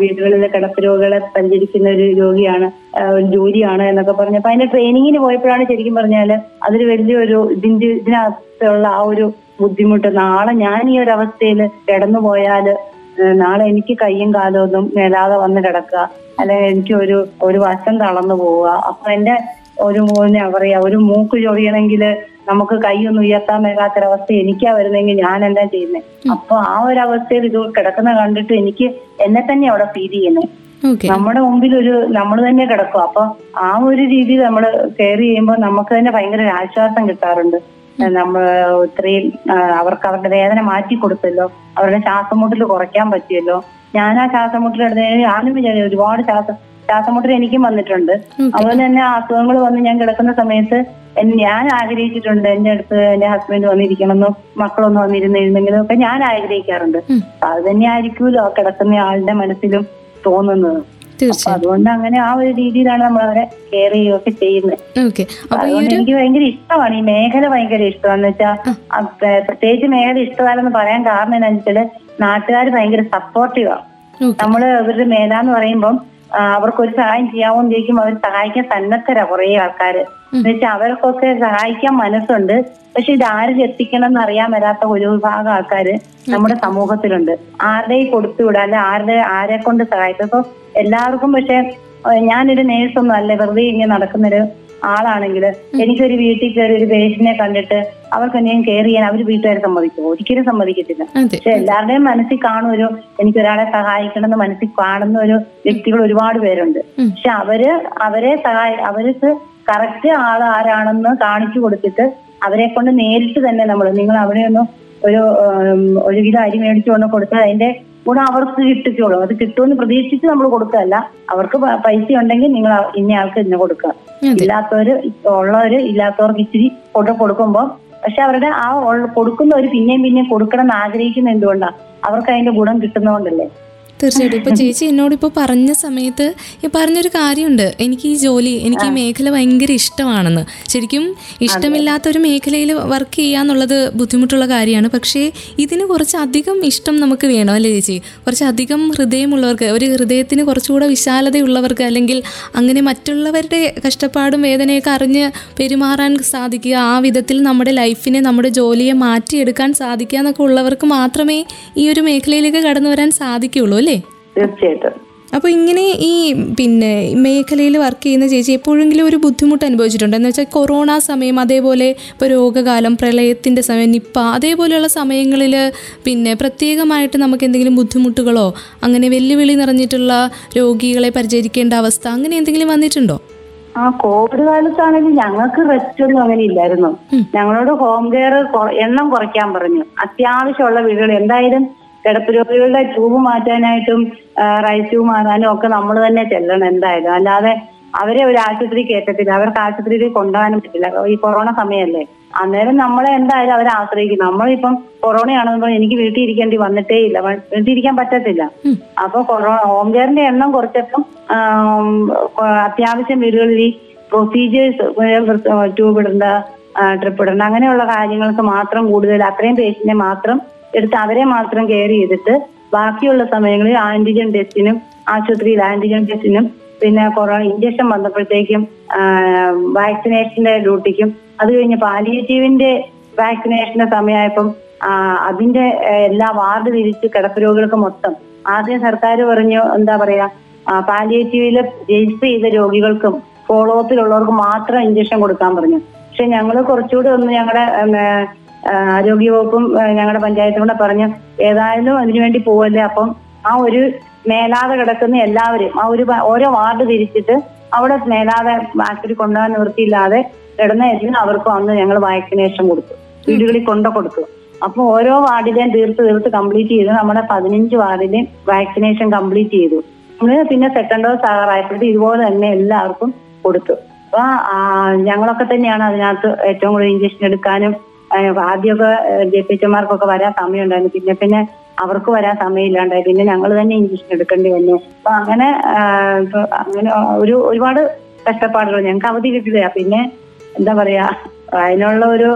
വീടുകളിലെ കിടപ്പ് രോഗികളെ പരിചരിക്കുന്ന ഒരു രോഗിയാണ് ഒരു ജോലിയാണ് എന്നൊക്കെ പറഞ്ഞു. അപ്പൊ അതിന്റെ ട്രെയിനിങ്ങിന് പോയപ്പോഴാണ് ശരിക്കും പറഞ്ഞാല് അതൊരു വലിയൊരു ഇതിന്റെ ഇതിനകത്തുള്ള ആ ഒരു ബുദ്ധിമുട്ട്, നാളെ ഞാൻ ഈ ഒരു അവസ്ഥയിൽ കിടന്നു പോയാല് നാളെ എനിക്ക് കയ്യും കാലും ഒന്നും മേലാതെ വന്ന് കിടക്കുക, അല്ലെങ്കിൽ എനിക്ക് ഒരു ഒരു വശം തളർന്നു പോവുക, അപ്പൊ എന്റെ ഒരു മൂന്നാ പറയാ ഒരു മൂക്ക് ചൊറിയണമെങ്കിൽ നമുക്ക് കൈയൊന്നും ഉയർത്താൻ മേലാത്തൊരവസ്ഥ എനിക്കാ വരുന്നെങ്കിൽ ഞാൻ എന്താ ചെയ്യുന്നത്? അപ്പൊ ആ ഒരു അവസ്ഥയിൽ ഇത് കിടക്കുന്ന കണ്ടിട്ട് എനിക്ക് എന്നെ തന്നെ അവിടെ ഫീൽ ചെയ്യുന്നത്. നമ്മുടെ മുമ്പിൽ ഒരു നമ്മൾ തന്നെ കിടക്കും. അപ്പൊ ആ ഒരു രീതിയിൽ നമ്മൾ കെയർ ചെയ്യുമ്പോൾ നമുക്ക് തന്നെ ഭയങ്കര ഒരു ആശ്വാസം കിട്ടാറുണ്ട്. നമ്മൾ ഇത്രയും അവർക്ക് അവരുടെ വേദന മാറ്റി കൊടുത്തല്ലോ, അവരുടെ ശ്വാസമുട്ടൽ കുറയ്ക്കാൻ പറ്റിയല്ലോ. ഞാൻ ആ ശ്വാസമുട്ടൽ എടുത്തതിന് ഞാനും വിചാരിച്ചു ഒരുപാട് ശ്വാസം ശ്വാസമുട്ടൽ എനിക്കും വന്നിട്ടുണ്ട്. അതുപോലെ തന്നെ അസുഖങ്ങൾ വന്ന് ഞാൻ കിടക്കുന്ന സമയത്ത് ഞാൻ ആഗ്രഹിച്ചിട്ടുണ്ട് എന്റെ അടുത്ത് എന്റെ ഹസ്ബൻഡ് വന്നിരിക്കണമെന്നോ മക്കളൊന്നും വന്നിരുന്നിരുന്നെങ്കിലും ഒക്കെ ഞാൻ ആഗ്രഹിക്കാറുണ്ട്. അത് തന്നെ ആയിരിക്കുമല്ലോ കിടക്കുന്ന ആളുടെ മനസ്സിലും തോന്നുന്നത്. അതുകൊണ്ട് അങ്ങനെ ആ ഒരു രീതിയിലാണ് നമ്മൾ അവരെ കെയർ ചെയ്യുകയൊക്കെ ചെയ്യുന്നത്. അതുകൊണ്ട് എനിക്ക് ഭയങ്കര ഇഷ്ടമാണ് ഈ മേഖല, ഭയങ്കര ഇഷ്ടമാണെന്ന് വെച്ചാൽ പ്രത്യേകിച്ച് മേഖല ഇഷ്ടമാണെന്ന് പറയാൻ കാരണം എന്താണെന്ന് വെച്ചാല് നാട്ടുകാർ ഭയങ്കര സപ്പോർട്ടീവാണ്. നമ്മള് ഇവരുടെ മേലാന്ന് പറയുമ്പം അവർക്കൊരു സഹായം ചെയ്യാവോന്ന് ചോദിക്കുമ്പോൾ അവർ സഹായിക്കാൻ സന്നദ്ധരാ കുറേ ആൾക്കാര്. എന്ന് വെച്ചാൽ അവർക്കൊക്കെ സഹായിക്കാൻ മനസ്സുണ്ട്, പക്ഷെ ഇത് ആരിൽ എത്തിക്കണം എന്ന് അറിയാൻ വരാത്ത ഒരു വിഭാഗം ആൾക്കാര് നമ്മുടെ സമൂഹത്തിലുണ്ട്. ആരുടെയും കൊടുത്തുവിടാം, അല്ലെ ആരുടെ ആരെ കൊണ്ട് സഹായിക്കും. അപ്പൊ എല്ലാവർക്കും പക്ഷെ ഞാനൊരു നേഴ്സൊന്നും അല്ല, വെറുതെ ഇങ്ങനെ നടക്കുന്നൊരു ആളാണെങ്കിൽ എനിക്കൊരു വീട്ടിൽ കയറി ഒരു പേഷ്യന്റിനെ കണ്ടിട്ട് അവർക്കൊന്നും കെയർ ചെയ്യാൻ അവർ വീട്ടുകാരെ സമ്മതിക്കുമോ? ഒരിക്കലും സമ്മതിക്കത്തില്ല. പക്ഷെ എല്ലാവരുടെയും മനസ്സിൽ കാണുമൊരു എനിക്കൊരാളെ സഹായിക്കണമെന്ന് മനസ്സിൽ കാണുന്ന ഒരു വ്യക്തികൾ ഒരുപാട് പേരുണ്ട്. പക്ഷെ അവര് അവരെ സഹായ അവർക്ക് കറക്റ്റ് ആൾ ആരാണെന്ന് കാണിച്ചു കൊടുത്തിട്ട് അവരെ കൊണ്ട് നേരിട്ട് തന്നെ നമ്മൾ നിങ്ങൾ അവിടെ ഒന്ന് ഒരു ഒരു കിലോ അരി മേടിച്ചു കൊണ്ട് കൊടുത്താൽ അതിന്റെ ഗുണം അവർക്ക് കിട്ടിക്കോളൂ. അത് കിട്ടുമെന്ന് പ്രതീക്ഷിച്ച് നമ്മൾ കൊടുക്കല്ല, അവർക്ക് പൈസ ഉണ്ടെങ്കിൽ നിങ്ങൾ ഇന്നയാൾക്ക് ഇന്ന് കൊടുക്കുക, ഇല്ലാത്തവര് ഉള്ളവര് ഇല്ലാത്തവർക്ക് ഇച്ചിരി കൊണ്ട് കൊടുക്കുമ്പോൾ പക്ഷെ അവരുടെ ആ കൊടുക്കുന്നവർ പിന്നെയും പിന്നെയും കൊടുക്കണം എന്ന് ആഗ്രഹിക്കുന്ന എന്തുകൊണ്ടാണ്? അവർക്ക് അതിന്റെ ഗുണം കിട്ടുന്നതുകൊണ്ടല്ലേ. തീർച്ചയായിട്ടും. ഇപ്പോൾ ചേച്ചി എന്നോടിപ്പോൾ പറഞ്ഞ സമയത്ത് ഈ പറഞ്ഞൊരു കാര്യമുണ്ട്, എനിക്ക് ഈ ജോലി എനിക്ക് ഈ മേഖല ഭയങ്കര ഇഷ്ടമാണെന്ന്. ശരിക്കും ഇഷ്ടമില്ലാത്തൊരു മേഖലയിൽ വർക്ക് ചെയ്യുക എന്നുള്ളത് ബുദ്ധിമുട്ടുള്ള കാര്യമാണ്, പക്ഷേ ഇതിന് കുറച്ചധികം ഇഷ്ടം നമുക്ക് വേണം അല്ലേ ചേച്ചി? കുറച്ചധികം ഹൃദയമുള്ളവർക്ക്, ഒരു ഹൃദയത്തിന് കുറച്ചുകൂടെ വിശാലതയുള്ളവർക്ക്, അല്ലെങ്കിൽ അങ്ങനെ മറ്റുള്ളവരുടെ കഷ്ടപ്പാടും വേദനയൊക്കെ അറിഞ്ഞ് പെരുമാറാൻ സാധിക്കുക, ആ വിധത്തിൽ നമ്മുടെ ലൈഫിനെ നമ്മുടെ ജോലിയെ മാറ്റിയെടുക്കാൻ സാധിക്കുക എന്നൊക്കെ ഉള്ളവർക്ക് മാത്രമേ ഈ ഒരു മേഖലയിലേക്ക് കടന്നു വരാൻ സാധിക്കുകയുള്ളൂ. തീർച്ചയായിട്ടും. അപ്പൊ ഇങ്ങനെ ഈ പിന്നെ മേഖലയിൽ വർക്ക് ചെയ്യുന്ന ചേച്ചി എപ്പോഴെങ്കിലും ഒരു ബുദ്ധിമുട്ട് അനുഭവിച്ചിട്ടുണ്ടോ? എന്ന് വെച്ചാൽ കൊറോണ സമയം, അതേപോലെ ഇപ്പൊ രോഗകാലം, പ്രളയത്തിന്റെ സമയം, നിപ്പ, അതേപോലെയുള്ള സമയങ്ങളിൽ പിന്നെ പ്രത്യേകമായിട്ട് നമുക്ക് എന്തെങ്കിലും ബുദ്ധിമുട്ടുകളോ അങ്ങനെ വെല്ലുവിളി നിറഞ്ഞിട്ടുള്ള രോഗികളെ പരിചരിക്കേണ്ട അവസ്ഥ അങ്ങനെ എന്തെങ്കിലും വന്നിട്ടുണ്ടോ? ആ കോവിഡ് കാലത്താണെങ്കിൽ ഞങ്ങൾക്ക് റെസ്റ്റ് ഒന്നും അങ്ങനെ ഇല്ലായിരുന്നു. ഞങ്ങളോട് ഹോം കെയർ എണ്ണം കുറയ്ക്കാൻ പറഞ്ഞു. അത്യാവശ്യമുള്ള വീടുകൾ എന്തായാലും കിടപ്പ് രോഗികളുടെ ട്യൂബ് മാറ്റാനായിട്ടും റൈറ്റ് ട്യൂബ് മാറാനും ഒക്കെ നമ്മൾ തന്നെ ചെല്ലണം എന്തായാലും. അല്ലാതെ അവരെ ഒരു ആശുപത്രി കയറ്റത്തില്ല, അവർക്ക് ആശുപത്രിയിൽ കൊണ്ടുപോകാനും പറ്റില്ല. ഈ കൊറോണ സമയമല്ലേ, അന്നേരം നമ്മളെ എന്തായാലും അവരെ ആശ്രയിക്കും. നമ്മളിപ്പം കൊറോണയാണെന്ന് പറഞ്ഞാൽ എനിക്ക് വീട്ടിൽ ഇരിക്കേണ്ടി വന്നിട്ടേ ഇല്ല, വീട്ടിലിരിക്കാൻ പറ്റത്തില്ല. അപ്പൊ കൊറോണ ഹോം കെയറിന്റെ എണ്ണം കുറച്ചപ്പം അത്യാവശ്യം വീടുകളിൽ ഈ പ്രൊസീജിയേഴ്സ് ട്യൂബ് ഇടേണ്ട, ട്രിപ്പ് ഇടേണ്ട, അങ്ങനെയുള്ള കാര്യങ്ങൾക്ക് മാത്രം കൂടുതൽ അത്രയും പേഷ്യന്റിനെ മാത്രം എടുത്ത് അവരെ മാത്രം കെയർ ചെയ്തിട്ട് ബാക്കിയുള്ള സമയങ്ങളിൽ ആന്റിജൻ ടെസ്റ്റിനും ആശുപത്രിയിൽ ആന്റിജൻ ടെസ്റ്റിനും പിന്നെ കൊറോണ ഇഞ്ചക്ഷൻ വന്നപ്പോഴത്തേക്കും വാക്സിനേഷന്റെ ഡ്യൂട്ടിക്കും, അത് കഴിഞ്ഞ് പാലിയേറ്റീവിന്റെ വാക്സിനേഷന്റെ സമയമായപ്പം അതിന്റെ എല്ലാ വാർഡ് തിരിച്ച് കിടപ്പ് രോഗികൾക്ക് മൊത്തം ആദ്യം സർക്കാർ പറഞ്ഞു എന്താ പറയാ പാലിയേറ്റീവില് രജിസ്റ്റർ ചെയ്ത രോഗികൾക്കും ഫോളോ അപ്പിലുള്ളവർക്ക് മാത്രം ഇഞ്ചക്ഷൻ കൊടുക്കാൻ പറഞ്ഞു. പക്ഷെ ഞങ്ങൾ കുറച്ചുകൂടി ഒന്ന് ഞങ്ങളുടെ ആരോഗ്യവകുപ്പും ഞങ്ങളുടെ പഞ്ചായത്തും കൂടെ പറഞ്ഞ് ഏതായാലും അതിനുവേണ്ടി പോവല്ലേ, അപ്പം ആ ഒരു മേലാതെ കിടക്കുന്ന എല്ലാവരും ആ ഒരു ഓരോ വാർഡ് തിരിച്ചിട്ട് അവിടെ മേലാതെ ആശുപത്രി കൊണ്ടുപോകാൻ നിവൃത്തിയില്ലാതെ കിടന്ന എല്ലാവരും അവർക്ക് അന്ന് ഞങ്ങൾ വാക്സിനേഷൻ കൊടുത്തു, വീടുകളിൽ കൊണ്ടു കൊടുത്തു. അപ്പൊ ഓരോ വാർഡിലെയും തീർത്ത് തീർത്ത് കംപ്ലീറ്റ് ചെയ്ത് നമ്മുടെ പതിനഞ്ച് വാർഡിലെയും വാക്സിനേഷൻ കംപ്ലീറ്റ് ചെയ്തു. പിന്നെ സെക്കൻഡ് ഡോസ് ആറായപ്പോഴത്തെ ഇതുപോലെ തന്നെ എല്ലാവർക്കും കൊടുത്തു. അപ്പൊ ഞങ്ങളൊക്കെ തന്നെയാണ് അതിനകത്ത് ഏറ്റവും കൂടുതൽ ഇഞ്ചക്ഷൻ എടുക്കാനും, ആദ്യമൊക്കെ ജെ പി എച്ച്മാർക്കൊക്കെ വരാൻ സമയം ഉണ്ടായിരുന്നു, പിന്നെ പിന്നെ അവർക്ക് വരാൻ സമയമില്ലാണ്ടായി, പിന്നെ ഞങ്ങൾ തന്നെ ഇഞ്ചക്ഷൻ എടുക്കേണ്ടി വന്നു. അപ്പൊ അങ്ങനെ അങ്ങനെ ഒരു ഒരുപാട് കഷ്ടപ്പാടുകൾ ഞങ്ങൾക്ക് അവധി കിട്ടില്ല. പിന്നെ എന്താ പറയാ അതിനുള്ള ഒരു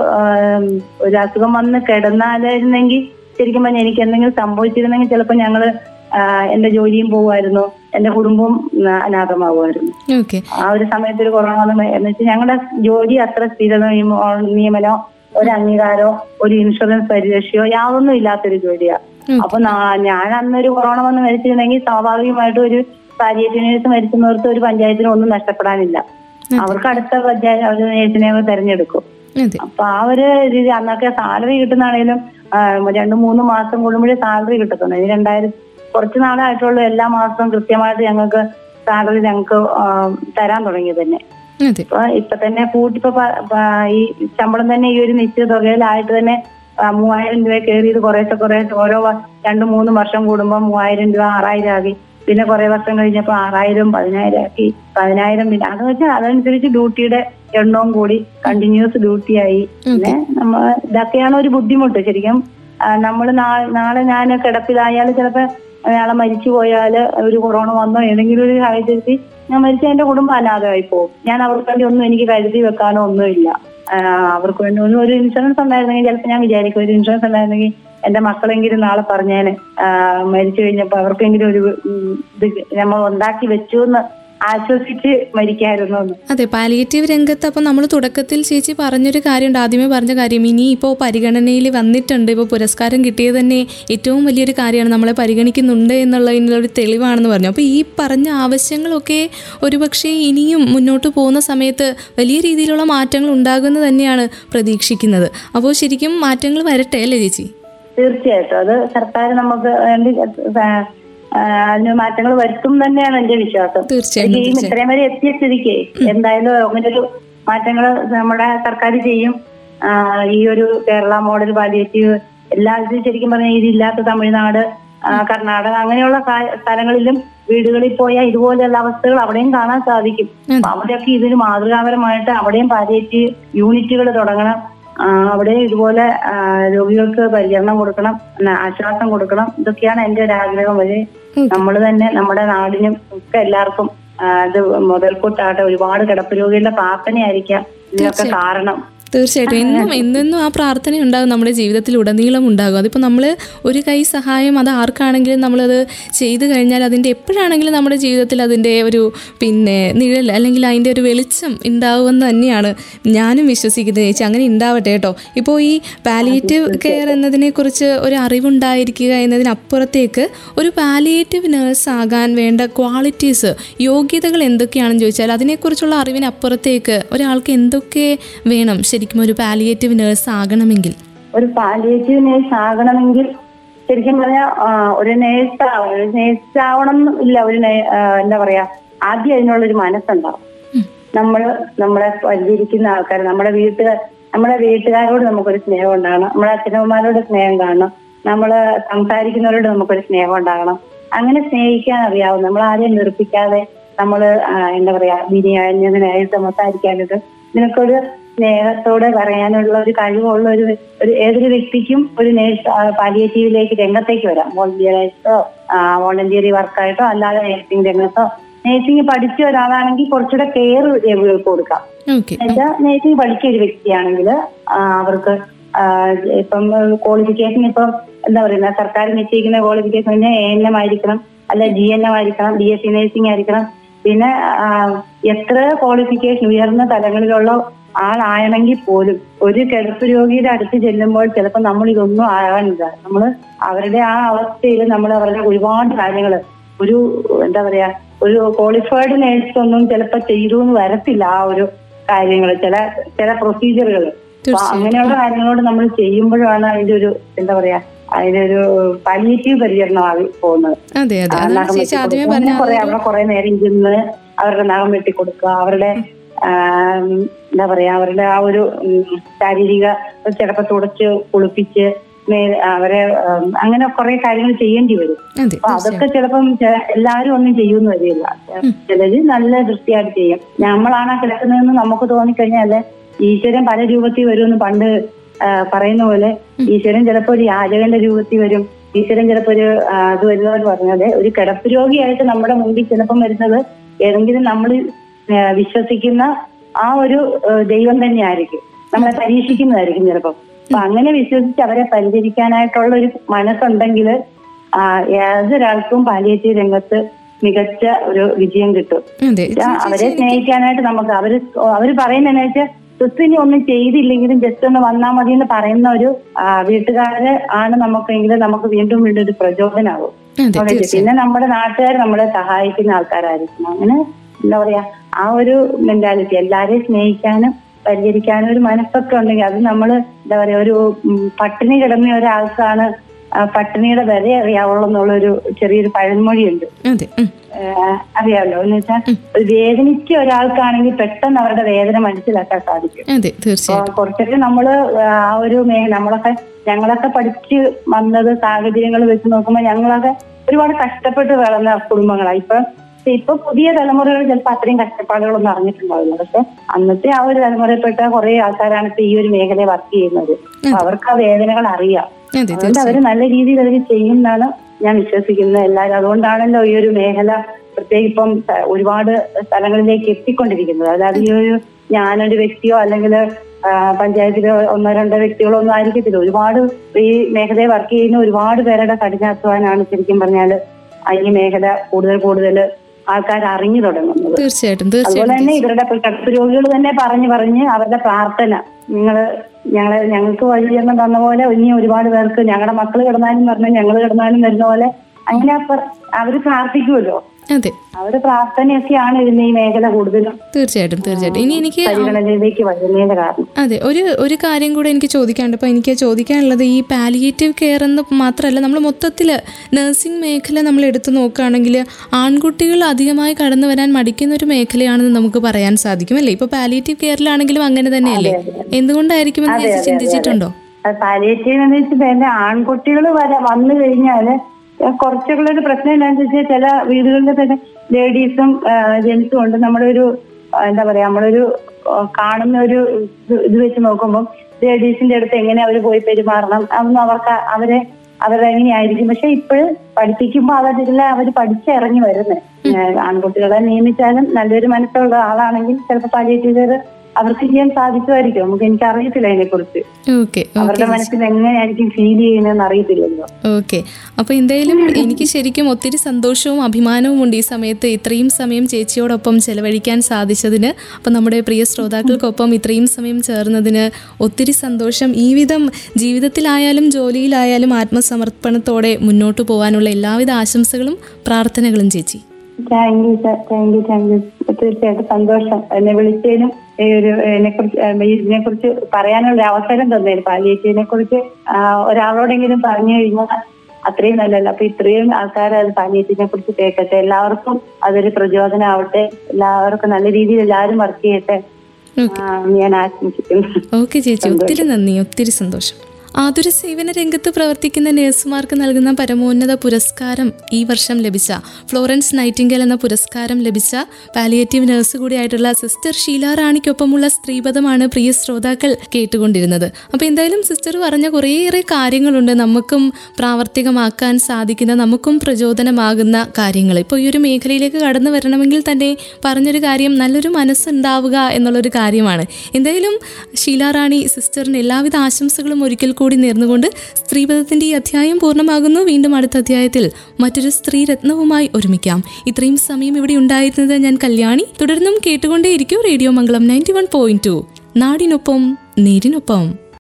ഒരു അസുഖം വന്ന് കിടന്നാലായിരുന്നെങ്കിൽ ശരിക്കും പറഞ്ഞാൽ എനിക്ക് എന്തെങ്കിലും സംഭവിച്ചിരുന്നെങ്കിൽ ചിലപ്പോൾ ഞങ്ങള് എന്റെ ജോലിയും പോവായിരുന്നു, എന്റെ കുടുംബവും അനാഥമാകുമായിരുന്നു. ആ ഒരു സമയത്ത് ഒരു കൊറോണ എന്ന് വെച്ചാൽ ഞങ്ങളുടെ ജോലി അത്ര സ്ഥിര നിയമനോ ഒരു അംഗീകാരോ ഒരു ഇൻഷുറൻസ് പരിരക്ഷയോ യാതൊന്നും ഇല്ലാത്തൊരു ജോലിയാണ്. അപ്പൊ ഞാൻ അന്നൊരു കൊറോണ വന്ന് മരിച്ചിരുന്നെങ്കിൽ സ്വാഭാവികമായിട്ടും ഒരു പാലിയേറ്റീവ് നേഴ്സ് മരിക്കുന്നവർക്ക് ഒരു പഞ്ചായത്തിന് ഒന്നും നഷ്ടപ്പെടാനില്ല, അവർക്ക് അടുത്ത പഞ്ചായത്ത് നേഴ്സിനെ തെരഞ്ഞെടുക്കും. അപ്പൊ ആ ഒരു രീതി അന്നൊക്കെ സാലറി കിട്ടുന്നതാണേലും രണ്ടു മൂന്ന് മാസം കൂടുമ്പോഴേ സാലറി കിട്ടത്തുള്ളൂ. ഇനി രണ്ടായിരത്തി കുറച്ച് നാളായിട്ടുള്ള എല്ലാ മാസവും കൃത്യമായിട്ട് ഞങ്ങൾക്ക് സാലറി ഞങ്ങൾക്ക് തരാൻ തുടങ്ങി തന്നെ. അപ്പൊ ഇപ്പൊ തന്നെ കൂട്ടിപ്പോ ഈ ശമ്പളം തന്നെ ഈ ഒരു നിശ്ചിത തുകയിലായിട്ട് തന്നെ മൂവായിരം രൂപ കയറിയത് കുറേശ്ശെ കുറേശ്ശെ ഓരോ രണ്ടു മൂന്ന് വർഷം കൂടുമ്പോൾ മൂവായിരം രൂപ ആറായിരം ആക്കി, പിന്നെ കുറെ വർഷം കഴിഞ്ഞപ്പോൾ ആറായിരം പതിനായിരം ആക്കി പതിനായിരം പിന്നെ അതെന്ന് വെച്ചാൽ അതനുസരിച്ച് ഡ്യൂട്ടിയുടെ എണ്ണവും കൂടി കണ്ടിന്യൂസ് ഡ്യൂട്ടിയായി. പിന്നെ നമ്മൾ ഇതൊക്കെയാണ് ഒരു ബുദ്ധിമുട്ട് ശരിക്കും. നമ്മൾ നാളെ ഞാൻ കിടപ്പിലായാൽ ചിലപ്പോൾ അയാളെ മരിച്ചു പോയാൽ ഒരു കൊറോണ വന്നോ ഏതെങ്കിലും ഒരു സാഹചര്യത്തിൽ ഞാൻ മരിച്ച എന്റെ കുടുംബം അനാഥമായി പോകും. ഞാൻ അവർക്ക് വേണ്ടി ഒന്നും എനിക്ക് കരുതി വെക്കാനോ ഒന്നുമില്ല. അവർക്ക് വേണ്ടി ഒന്നും ഒരു ഇൻഷുറൻസ് ഉണ്ടായിരുന്നെങ്കിൽ ചിലപ്പോൾ ഞാൻ വിചാരിക്കും ഒരു ഇൻഷുറൻസ് ഉണ്ടായിരുന്നെങ്കിൽ എന്റെ മക്കളെങ്കിലും നാളെ പറഞ്ഞേനെ മരിച്ചു കഴിഞ്ഞപ്പോൾ അവർക്കെങ്കിലും ഒരു ഇത് നമ്മൾ ഉണ്ടാക്കി വെച്ചു എന്ന് ആശ്വസിച്ച് മരിക്കായിരുന്നു. അതെ, പാലിയേറ്റീവ് രംഗത്ത് അപ്പൊ നമ്മൾ തുടക്കത്തിൽ ചേച്ചി പറഞ്ഞൊരു കാര്യമുണ്ട്, ആദ്യമേ പറഞ്ഞ കാര്യം ഇനി ഇപ്പോൾ പരിഗണനയിൽ വന്നിട്ടുണ്ട്, ഇപ്പോൾ പുരസ്കാരം കിട്ടിയത് തന്നെ ഏറ്റവും വലിയൊരു കാര്യമാണ്, നമ്മളെ പരിഗണിക്കുന്നുണ്ട് എന്നുള്ളതിനൊരു തെളിവാണെന്ന് പറഞ്ഞു. അപ്പോൾ ഈ പറഞ്ഞ ആവശ്യങ്ങളൊക്കെ ഒരുപക്ഷെ ഇനിയും മുന്നോട്ട് പോകുന്ന സമയത്ത് വലിയ രീതിയിലുള്ള മാറ്റങ്ങൾ ഉണ്ടാകുമെന്ന് തന്നെയാണ് പ്രതീക്ഷിക്കുന്നത്. അപ്പോൾ ശരിക്കും മാറ്റങ്ങൾ വരട്ടെ അല്ലേ ചേച്ചി? തീർച്ചയായിട്ടും അത് സർക്കാർ നമുക്ക് വേണ്ടി അതിന് മാറ്റങ്ങൾ വരുത്തും തന്നെയാണ് എന്റെ വിശ്വാസം. തീർച്ചയായും ഇത്രയും വരെ എത്തിയ സ്ഥിതിക്ക് എന്തായാലും അങ്ങനൊരു മാറ്റങ്ങൾ നമ്മുടെ സർക്കാർ ചെയ്യും. ഈ ഒരു കേരള മോഡൽ പാലിയേറ്റീവ് എല്ലാത്തിനും ശരിക്കും പറഞ്ഞാൽ ഇതില്ലാത്ത തമിഴ്നാട്, കർണാടക അങ്ങനെയുള്ള സ്ഥലങ്ങളിലും വീടുകളിൽ പോയാൽ ഇതുപോലെയുള്ള അവസ്ഥകൾ അവിടെയും കാണാൻ സാധിക്കും. അവിടെയൊക്കെ ഇതിന് മാതൃകാപരമായിട്ട് അവിടെയും പാലിയേറ്റീവ് യൂണിറ്റുകൾ തുടങ്ങണം, അവിടെ ഇതുപോലെ രോഗികൾക്ക് പരിചരണം കൊടുക്കണം, ആശ്വാസം കൊടുക്കണം. ഇതൊക്കെയാണ് എന്റെ ഒരു ആഗ്രഹം. വഴി നമ്മൾ തന്നെ നമ്മുടെ നാടിനും ഒക്കെ എല്ലാവർക്കും ഇത് മുതൽക്കൂട്ടാകട്ടെ. ഒരുപാട് കിടപ്പ് രോഗികളുടെ പ്രാർത്ഥനയായിരിക്കാം ഇതിനൊക്കെ കാരണം. തീർച്ചയായിട്ടും എന്നും എന്നെന്നും ആ പ്രാർത്ഥന ഉണ്ടാകും, നമ്മുടെ ജീവിതത്തിൽ ഉടനീളം ഉണ്ടാകും. അതിപ്പോൾ നമ്മൾ ഒരു കൈ സഹായം അത് ആർക്കാണെങ്കിലും നമ്മളത് ചെയ്തു കഴിഞ്ഞാൽ അതിൻ്റെ എപ്പോഴാണെങ്കിലും നമ്മുടെ ജീവിതത്തിൽ അതിൻ്റെ ഒരു പിന്നെ നിഴൽ അല്ലെങ്കിൽ അതിൻ്റെ ഒരു വെളിച്ചം ഉണ്ടാവുമെന്ന് തന്നെയാണ് ഞാനും വിശ്വസിക്കുന്നത് ചേച്ചി. അങ്ങനെ ഉണ്ടാവട്ടെ കേട്ടോ. ഇപ്പോൾ ഈ പാലിയേറ്റീവ് കെയർ എന്നതിനെക്കുറിച്ച് ഒരു അറിവുണ്ടായിരിക്കുക എന്നതിനപ്പുറത്തേക്ക് ഒരു പാലിയേറ്റീവ് നേഴ്സ് ആകാൻ വേണ്ട ക്വാളിറ്റീസ്, യോഗ്യതകൾ എന്തൊക്കെയാണെന്ന് ചോദിച്ചാൽ അതിനെക്കുറിച്ചുള്ള അറിവിനപ്പുറത്തേക്ക് ഒരാൾക്ക് എന്തൊക്കെ വേണം ശരിക്കും ഒരു പാലിയേറ്റീവ് നേഴ്സ് ആകണമെങ്കിൽ? ഒരു പാലിയേറ്റീവ് നേഴ്സ് ആകണമെങ്കിൽ ശരിക്കും പറഞ്ഞാൽ ഒരു നേഴ്സ് ഒരു നേഴ്സ് ആവണം ഇല്ല, ഒരു എന്താ പറയാ ആദ്യം അതിനുള്ളൊരു മനസ്സുണ്ടാവും. നമ്മൾ നമ്മളെ പരിചരിക്കുന്ന ആൾക്കാർ, നമ്മുടെ വീട്ടുകാർ, നമ്മുടെ വീട്ടുകാരോട് നമുക്കൊരു സ്നേഹം ഉണ്ടാകണം, നമ്മുടെ അച്ഛനമ്മമാരോട് സ്നേഹം കാണണം, നമ്മൾ സംസാരിക്കുന്നവരോട് നമുക്കൊരു സ്നേഹം ഉണ്ടാകണം. അങ്ങനെ സ്നേഹിക്കാൻ അറിയാവും. നമ്മൾ ആരെയും നിർപ്പിക്കാതെ നമ്മൾ എന്താ പറയാ വിനിയായി സംസാരിക്കാനൊക്കെ നിനക്കൊരു സ്നേഹത്തോടെ പറയാനുള്ള ഒരു കഴിവുള്ള ഒരു ഏതൊരു വ്യക്തിക്കും ഒരു നേഴ്സ് പാലിയേറ്റീവിലേക്ക് രംഗത്തേക്ക് വരാം. വോളണ്ടിയറായിട്ടോ വോളണ്ടിയറി വർക്കായിട്ടോ അല്ലാതെ നേഴ്സിംഗ് രംഗത്തോ നേഴ്സിംഗ് പഠിച്ച ഒരാളാണെങ്കിൽ കുറച്ചുകൂടെ കെയർ കൊടുക്കാം. എന്നുവെച്ചാൽ നേഴ്സിംഗ് പഠിച്ച ഒരു വ്യക്തിയാണെങ്കിൽ അവർക്ക് ഇപ്പം ക്വാളിഫിക്കേഷൻ ഇപ്പം എന്താ പറയുക സർക്കാർ നിശ്ചയിക്കുന്ന ക്വാളിഫിക്കേഷൻ പിന്നെ എ എൻ എം ആയിരിക്കണം, അല്ല ജി എൻ എം ആയിരിക്കണം, ബി എസ് സി നേഴ്സിംഗ് ആയിരിക്കണം. പിന്നെ എത്ര ക്വാളിഫിക്കേഷൻ ഉയർന്ന തലങ്ങളിലുള്ള ആളാണെങ്കിൽ പോലും ഒരു കിടപ്പ് രോഗിയുടെ അടുത്ത് ചെല്ലുമ്പോൾ ചിലപ്പോൾ നമ്മൾ ഇതൊന്നും ആകാനില്ല. നമ്മൾ അവരുടെ ആ അവസ്ഥയിൽ നമ്മൾ അവരുടെ ഒരുപാട് കാര്യങ്ങൾ ഒരു എന്താ പറയാ ഒരു ക്വാളിഫൈഡ് നേഴ്സ് ഒന്നും ചിലപ്പോൾ ചെയ്തുന്ന് വരത്തില്ല. ആ ഒരു കാര്യങ്ങൾ ചില ചില പ്രൊസീജിയറുകൾ അങ്ങനെയുള്ള കാര്യങ്ങളോട് നമ്മൾ ചെയ്യുമ്പോഴാണ് അതിന്റെ ഒരു എന്താ പറയാ അതിനൊരു പാലിയേറ്റീവ് പരിചരണമായി പോകുന്നത്. അവിടെ കുറെ നേരം ഇരുന്ന് അവരുടെ നഖം വെട്ടിക്കൊടുക്കുക, അവരുടെ എന്താ പറയാ അവരുടെ ആ ഒരു ശാരീരിക ചിലപ്പോൾ തുടച്ച് കുളിപ്പിച്ച് അവരെ അങ്ങനെ കുറെ കാര്യങ്ങൾ ചെയ്യേണ്ടി വരും. അപ്പൊ അതൊക്കെ ചിലപ്പം എല്ലാരും ഒന്നും ചെയ്യൂന്ന് വരില്ല. ചിലര് നല്ല വൃത്തിയായിട്ട് ചെയ്യും. നമ്മളാണ് കിടക്കുന്നതെന്ന് നമുക്ക് തോന്നിക്കഴിഞ്ഞാല് ഈശ്വരൻ പല രൂപത്തിൽ വരുമെന്ന് പണ്ട് പറയുന്ന പോലെ ഈശ്വരൻ ചിലപ്പോ ഒരു യാചകന്റെ രൂപത്തിൽ വരും, ഈശ്വരൻ ചിലപ്പോ ഒരു അത് വരുന്നവർ പറഞ്ഞത് ഒരു കിടപ്പ് രോഗിയായിട്ട് നമ്മുടെ മുമ്പിൽ ചിലപ്പം വരുന്നത് ഏതെങ്കിലും നമ്മൾ വിശ്വസിക്കുന്ന ആ ഒരു ദൈവം തന്നെയായിരിക്കും, നമ്മളെ പരീക്ഷിക്കുന്നതായിരിക്കും ചിലപ്പം. അപ്പൊ അങ്ങനെ വിശ്വസിച്ച് അവരെ പരിചരിക്കാനായിട്ടുള്ള ഒരു മനസ്സുണ്ടെങ്കിൽ ഏതൊരാൾക്കും പാലിയേറ്റീവ് രംഗത്ത് മികച്ച ഒരു വിജയം കിട്ടും. അവരെ സ്നേഹിക്കാനായിട്ട് നമുക്ക് അവര് അവര് പറയുന്നതെന്ന് വെച്ചാൽ ക്രിസ്ത്യനി ഒന്നും ചെയ്തില്ലെങ്കിലും ജസ്റ്റ് ഒന്ന് വന്നാൽ മതി എന്ന് പറയുന്ന ഒരു വീട്ടുകാര് ആണ് നമുക്കെങ്കിൽ നമുക്ക് വീണ്ടും വീണ്ടും ഒരു പ്രചോദനമാകും. പിന്നെ നമ്മുടെ നാട്ടുകാർ നമ്മളെ സഹായിക്കുന്ന ആൾക്കാരായിരിക്കും. അങ്ങനെ എന്താ പറയാ ആ ഒരു മെന്റാലിറ്റി എല്ലാരെയും സ്നേഹിക്കാനും പരിചരിക്കാനും ഒരു മനസ്സൊക്കെ ഉണ്ടെങ്കിൽ അത് നമ്മള് എന്താ പറയാ ഒരു പട്ടിണി കിടന്ന ഒരാൾക്കാണ് പട്ടിണിയുടെ വില അറിയാവുള്ളൂ എന്നുള്ളൊരു ചെറിയൊരു പഴമൊഴിയുണ്ട്, അറിയാമല്ലോ. എന്ന് വെച്ചാൽ വേദനിച്ച ഒരാൾക്കാണെങ്കിൽ പെട്ടെന്ന് അവരുടെ വേദന മനസ്സിലാക്കാൻ സാധിക്കും. കുറച്ചൊക്കെ നമ്മള് ആ ഒരു നമ്മളൊക്കെ ഞങ്ങളൊക്കെ പഠിച്ച് വന്നത് സാഹചര്യങ്ങൾ വെച്ച് നോക്കുമ്പോൾ ഞങ്ങളൊക്കെ ഒരുപാട് കഷ്ടപ്പെട്ട് വളർന്ന കുടുംബങ്ങളാണ്. ഇപ്പൊ ഇപ്പൊ പുതിയ തലമുറകൾ ചിലപ്പോൾ അത്രയും കഷ്ടപ്പാടുകളൊന്നും അറിഞ്ഞിട്ടുണ്ടാവില്ല. പക്ഷെ അന്നത്തെ ആ ഒരു തലമുറയിൽപ്പെട്ട കുറെ ആൾക്കാരാണ് ഇപ്പൊ ഈ ഒരു മേഖലയിൽ വർക്ക് ചെയ്യുന്നത്. അവർക്ക് ആ വേദനകൾ അറിയാം. അതുകൊണ്ട് അവര് നല്ല രീതിയിൽ അവർ ചെയ്യുന്നതാണ് ഞാൻ വിശ്വസിക്കുന്നത് എല്ലാവരും. അതുകൊണ്ടാണല്ലോ ഈ ഒരു മേഖല പ്രത്യേകം ഇപ്പം ഒരുപാട് സ്ഥലങ്ങളിലേക്ക് എത്തിക്കൊണ്ടിരിക്കുന്നത്. അതായത് ഈ ഒരു ഞാനൊരു വ്യക്തിയോ അല്ലെങ്കിൽ പഞ്ചായത്തിലോ ഒന്നോ രണ്ടോ വ്യക്തികളോ ഒന്നും ആയിരിക്കത്തില്ല. ഒരുപാട് ഈ മേഖലയിൽ വർക്ക് ചെയ്യുന്ന ഒരുപാട് പേരുടെ കഠിനാധ്വാനമാണ് ശരിക്കും പറഞ്ഞാൽ ഈ മേഖല കൂടുതൽ കൂടുതൽ ആൾക്കാർ അറിഞ്ഞു തുടങ്ങുന്നത്. തീർച്ചയായിട്ടും അതുപോലെ തന്നെ ഇവരുടെ കിടപ്പ് രോഗികൾ തന്നെ പറഞ്ഞു പറഞ്ഞ് അവരുടെ പ്രാർത്ഥന നിങ്ങള് ഞങ്ങള് ഞങ്ങൾക്ക് വഴിചരണം തന്ന പോലെ ഇനി ഒരുപാട് പേർക്ക് ഞങ്ങളുടെ മക്കള് കിടന്നാലും പറഞ്ഞു ഞങ്ങള് കിടന്നാലും വരുന്ന പോലെ അങ്ങനെ അവര് പ്രാർത്ഥിക്കുമല്ലോ. അതെ, അവരുടെ പ്രാർത്ഥനയൊക്കെയാണ് ഇതിന്റെ ഈ മേഖല കൂടുതലും. തീർച്ചയായിട്ടും തീർച്ചയായിട്ടും ഇനി എനിക്ക് പരിഗണനയിലേക്ക് വരുന്നതിന്റെ കാരണം അതെ ഒരു ഒരു കാര്യം കൂടെ എനിക്ക് ചോദിക്കാനുണ്ട്. അപ്പൊ എനിക്ക് ചോദിക്കാനുള്ളത് ഈ പാലിയേറ്റീവ് കെയർ എന്ന് മാത്രമല്ല, നമ്മൾ മൊത്തത്തില് നഴ്സിംഗ് മേഖല നമ്മൾ എടുത്തു നോക്കുകയാണെങ്കിൽ ആൺകുട്ടികൾ അധികമായി കടന്നു വരാൻ മടിക്കുന്ന ഒരു മേഖലയാണെന്ന് നമുക്ക് പറയാൻ സാധിക്കും അല്ലേ? ഇപ്പൊ പാലിയേറ്റീവ് കെയറിലാണെങ്കിലും അങ്ങനെ തന്നെയല്ലേ? എന്തുകൊണ്ടായിരിക്കും എന്ന് ചിന്തിച്ചിട്ടുണ്ടോ? പാലിയേറ്റീവ് എന്ന് വെച്ചാൽ ആൺകുട്ടികൾ വന്നു കഴിഞ്ഞാല് കുറച്ചുള്ള ഒരു പ്രശ്നം എന്താണെന്ന് വെച്ചാൽ ചില വീടുകളിൽ തന്നെ ലേഡീസും ജെന്റ്സും ഉണ്ട്. നമ്മുടെ ഒരു എന്താ പറയാ നമ്മളൊരു കാണുന്ന ഒരു ഇത് വെച്ച് നോക്കുമ്പോൾ ലേഡീസിന്റെ അടുത്ത് എങ്ങനെ അവർ പോയി പെരുമാറണം അതൊന്നും അവർക്ക് അവരെ അവരെ എങ്ങനെയായിരിക്കും. പക്ഷെ ഇപ്പോഴും പഠിപ്പിക്കുമ്പോൾ അവരെല്ലാം അവർ പഠിച്ചിറങ്ങി വരുന്നത്. ആൺകുട്ടികളെ നിയമിച്ചാലും നല്ലൊരു മനസ്സുള്ള ആളാണെങ്കിൽ ചിലപ്പോൾ പാലിയേറ്റീവ് അവർക്ക് ചെയ്യാൻ സാധിക്കുമായിരിക്കും. നമുക്ക് എനിക്ക് അറിയത്തില്ല അതിനെ കുറിച്ച്, അവരുടെ മനസ്സിൽ എങ്ങനെയായിരിക്കും ഫീൽ ചെയ്യുന്നതെന്ന് അറിയത്തില്ലല്ലോ. ഓക്കെ, അപ്പൊ എന്തായാലും എനിക്ക് ശരിക്കും ഒത്തിരി സന്തോഷവും അഭിമാനവും ഉണ്ട് ഈ സമയത്ത് ഇത്രയും സമയം ചേച്ചിയോടൊപ്പം ചെലവഴിക്കാൻ സാധിച്ചതിന്. അപ്പൊ നമ്മുടെ പ്രിയ ശ്രോതാക്കൾക്കൊപ്പം ഇത്രയും സമയം ചേർന്നതിന് ഒത്തിരി സന്തോഷം. ഈ വിധം ജീവിതത്തിലായാലും ജോലിയിലായാലും ആത്മസമർപ്പണത്തോടെ മുന്നോട്ടു പോകാനുള്ള എല്ലാവിധ ആശംസകളും പ്രാർത്ഥനകളും ചേച്ചി. Thank you sir, thank you thank you തീർച്ചയായിട്ടും സന്തോഷം എന്നെ വിളിച്ചതിനും ഇതിനെ കുറിച്ച് ഇതിനെ കുറിച്ച് പറയാനുള്ള അവസരം തന്നേരും. പാലിയേറ്റീവിനെ കുറിച്ച് ഒരാളോടെങ്കിലും പറഞ്ഞു കഴിഞ്ഞാൽ അത്രയും നല്ലതല്ല. അപ്പൊ ഇത്രയും ആൾക്കാർ അത് പാലിയേറ്റീവിനെ കുറിച്ച് കേൾക്കട്ടെ, എല്ലാവർക്കും അതൊരു പ്രചോദനം ആവട്ടെ, എല്ലാവർക്കും നല്ല രീതിയിൽ എല്ലാവരും വർക്ക് ചെയ്യട്ടെ ഞാൻ ആശംസിക്കുന്നു. ഓക്കെ ചേച്ചി, ഒത്തിരി നന്ദി, ഒത്തിരി സന്തോഷം. ആതുര സേവന രംഗത്ത് പ്രവർത്തിക്കുന്ന നേഴ്സുമാർക്ക് നൽകുന്ന പരമോന്നത പുരസ്കാരം ഈ വർഷം ലഭിച്ച ഫ്ലോറൻസ് നൈറ്റിംഗേൽ എന്ന പുരസ്കാരം ലഭിച്ച പാലിയേറ്റീവ് നേഴ്സ് കൂടിയായിട്ടുള്ള സിസ്റ്റർ ഷീല റാണിക്കൊപ്പമുള്ള സ്ത്രീപഥമാണ് പ്രിയ ശ്രോതാക്കൾ കേട്ടുകൊണ്ടിരുന്നത്. അപ്പോൾ എന്തായാലും സിസ്റ്റർ പറഞ്ഞ കുറേയേറെ കാര്യങ്ങളുണ്ട് നമുക്കും പ്രാവർത്തികമാക്കാൻ സാധിക്കുന്ന, നമുക്കും പ്രചോദനമാകുന്ന കാര്യങ്ങൾ. ഇപ്പോൾ ഈ ഒരു മേഖലയിലേക്ക് കടന്നു വരണമെങ്കിൽ തന്നെ പറഞ്ഞൊരു കാര്യം നല്ലൊരു മനസ്സുണ്ടാവുക എന്നുള്ളൊരു കാര്യമാണ്. എന്തായാലും ഷീല റാണി സിസ്റ്ററിന് എല്ലാവിധ ആശംസകളും ഒരിക്കൽ കൂടി നേർന്നുകൊണ്ട് സ്ത്രീപഥത്തിന്റെ ഈ അധ്യായം പൂർണ്ണമാകുന്നു. വീണ്ടും അടുത്ത അധ്യായത്തിൽ മറ്റൊരു സ്ത്രീരത്നവുമായി ഒരുമിക്കാം. ഇത്രയും സമയം ഇവിടെ ഉണ്ടായിരുന്നത് ഞാൻ കല്യാണി. തുടർന്നും കേട്ടുകൊണ്ടേയിരിക്കും radio Mangalam ninety one point two, നാടിനൊപ്പം നേരിനൊപ്പം.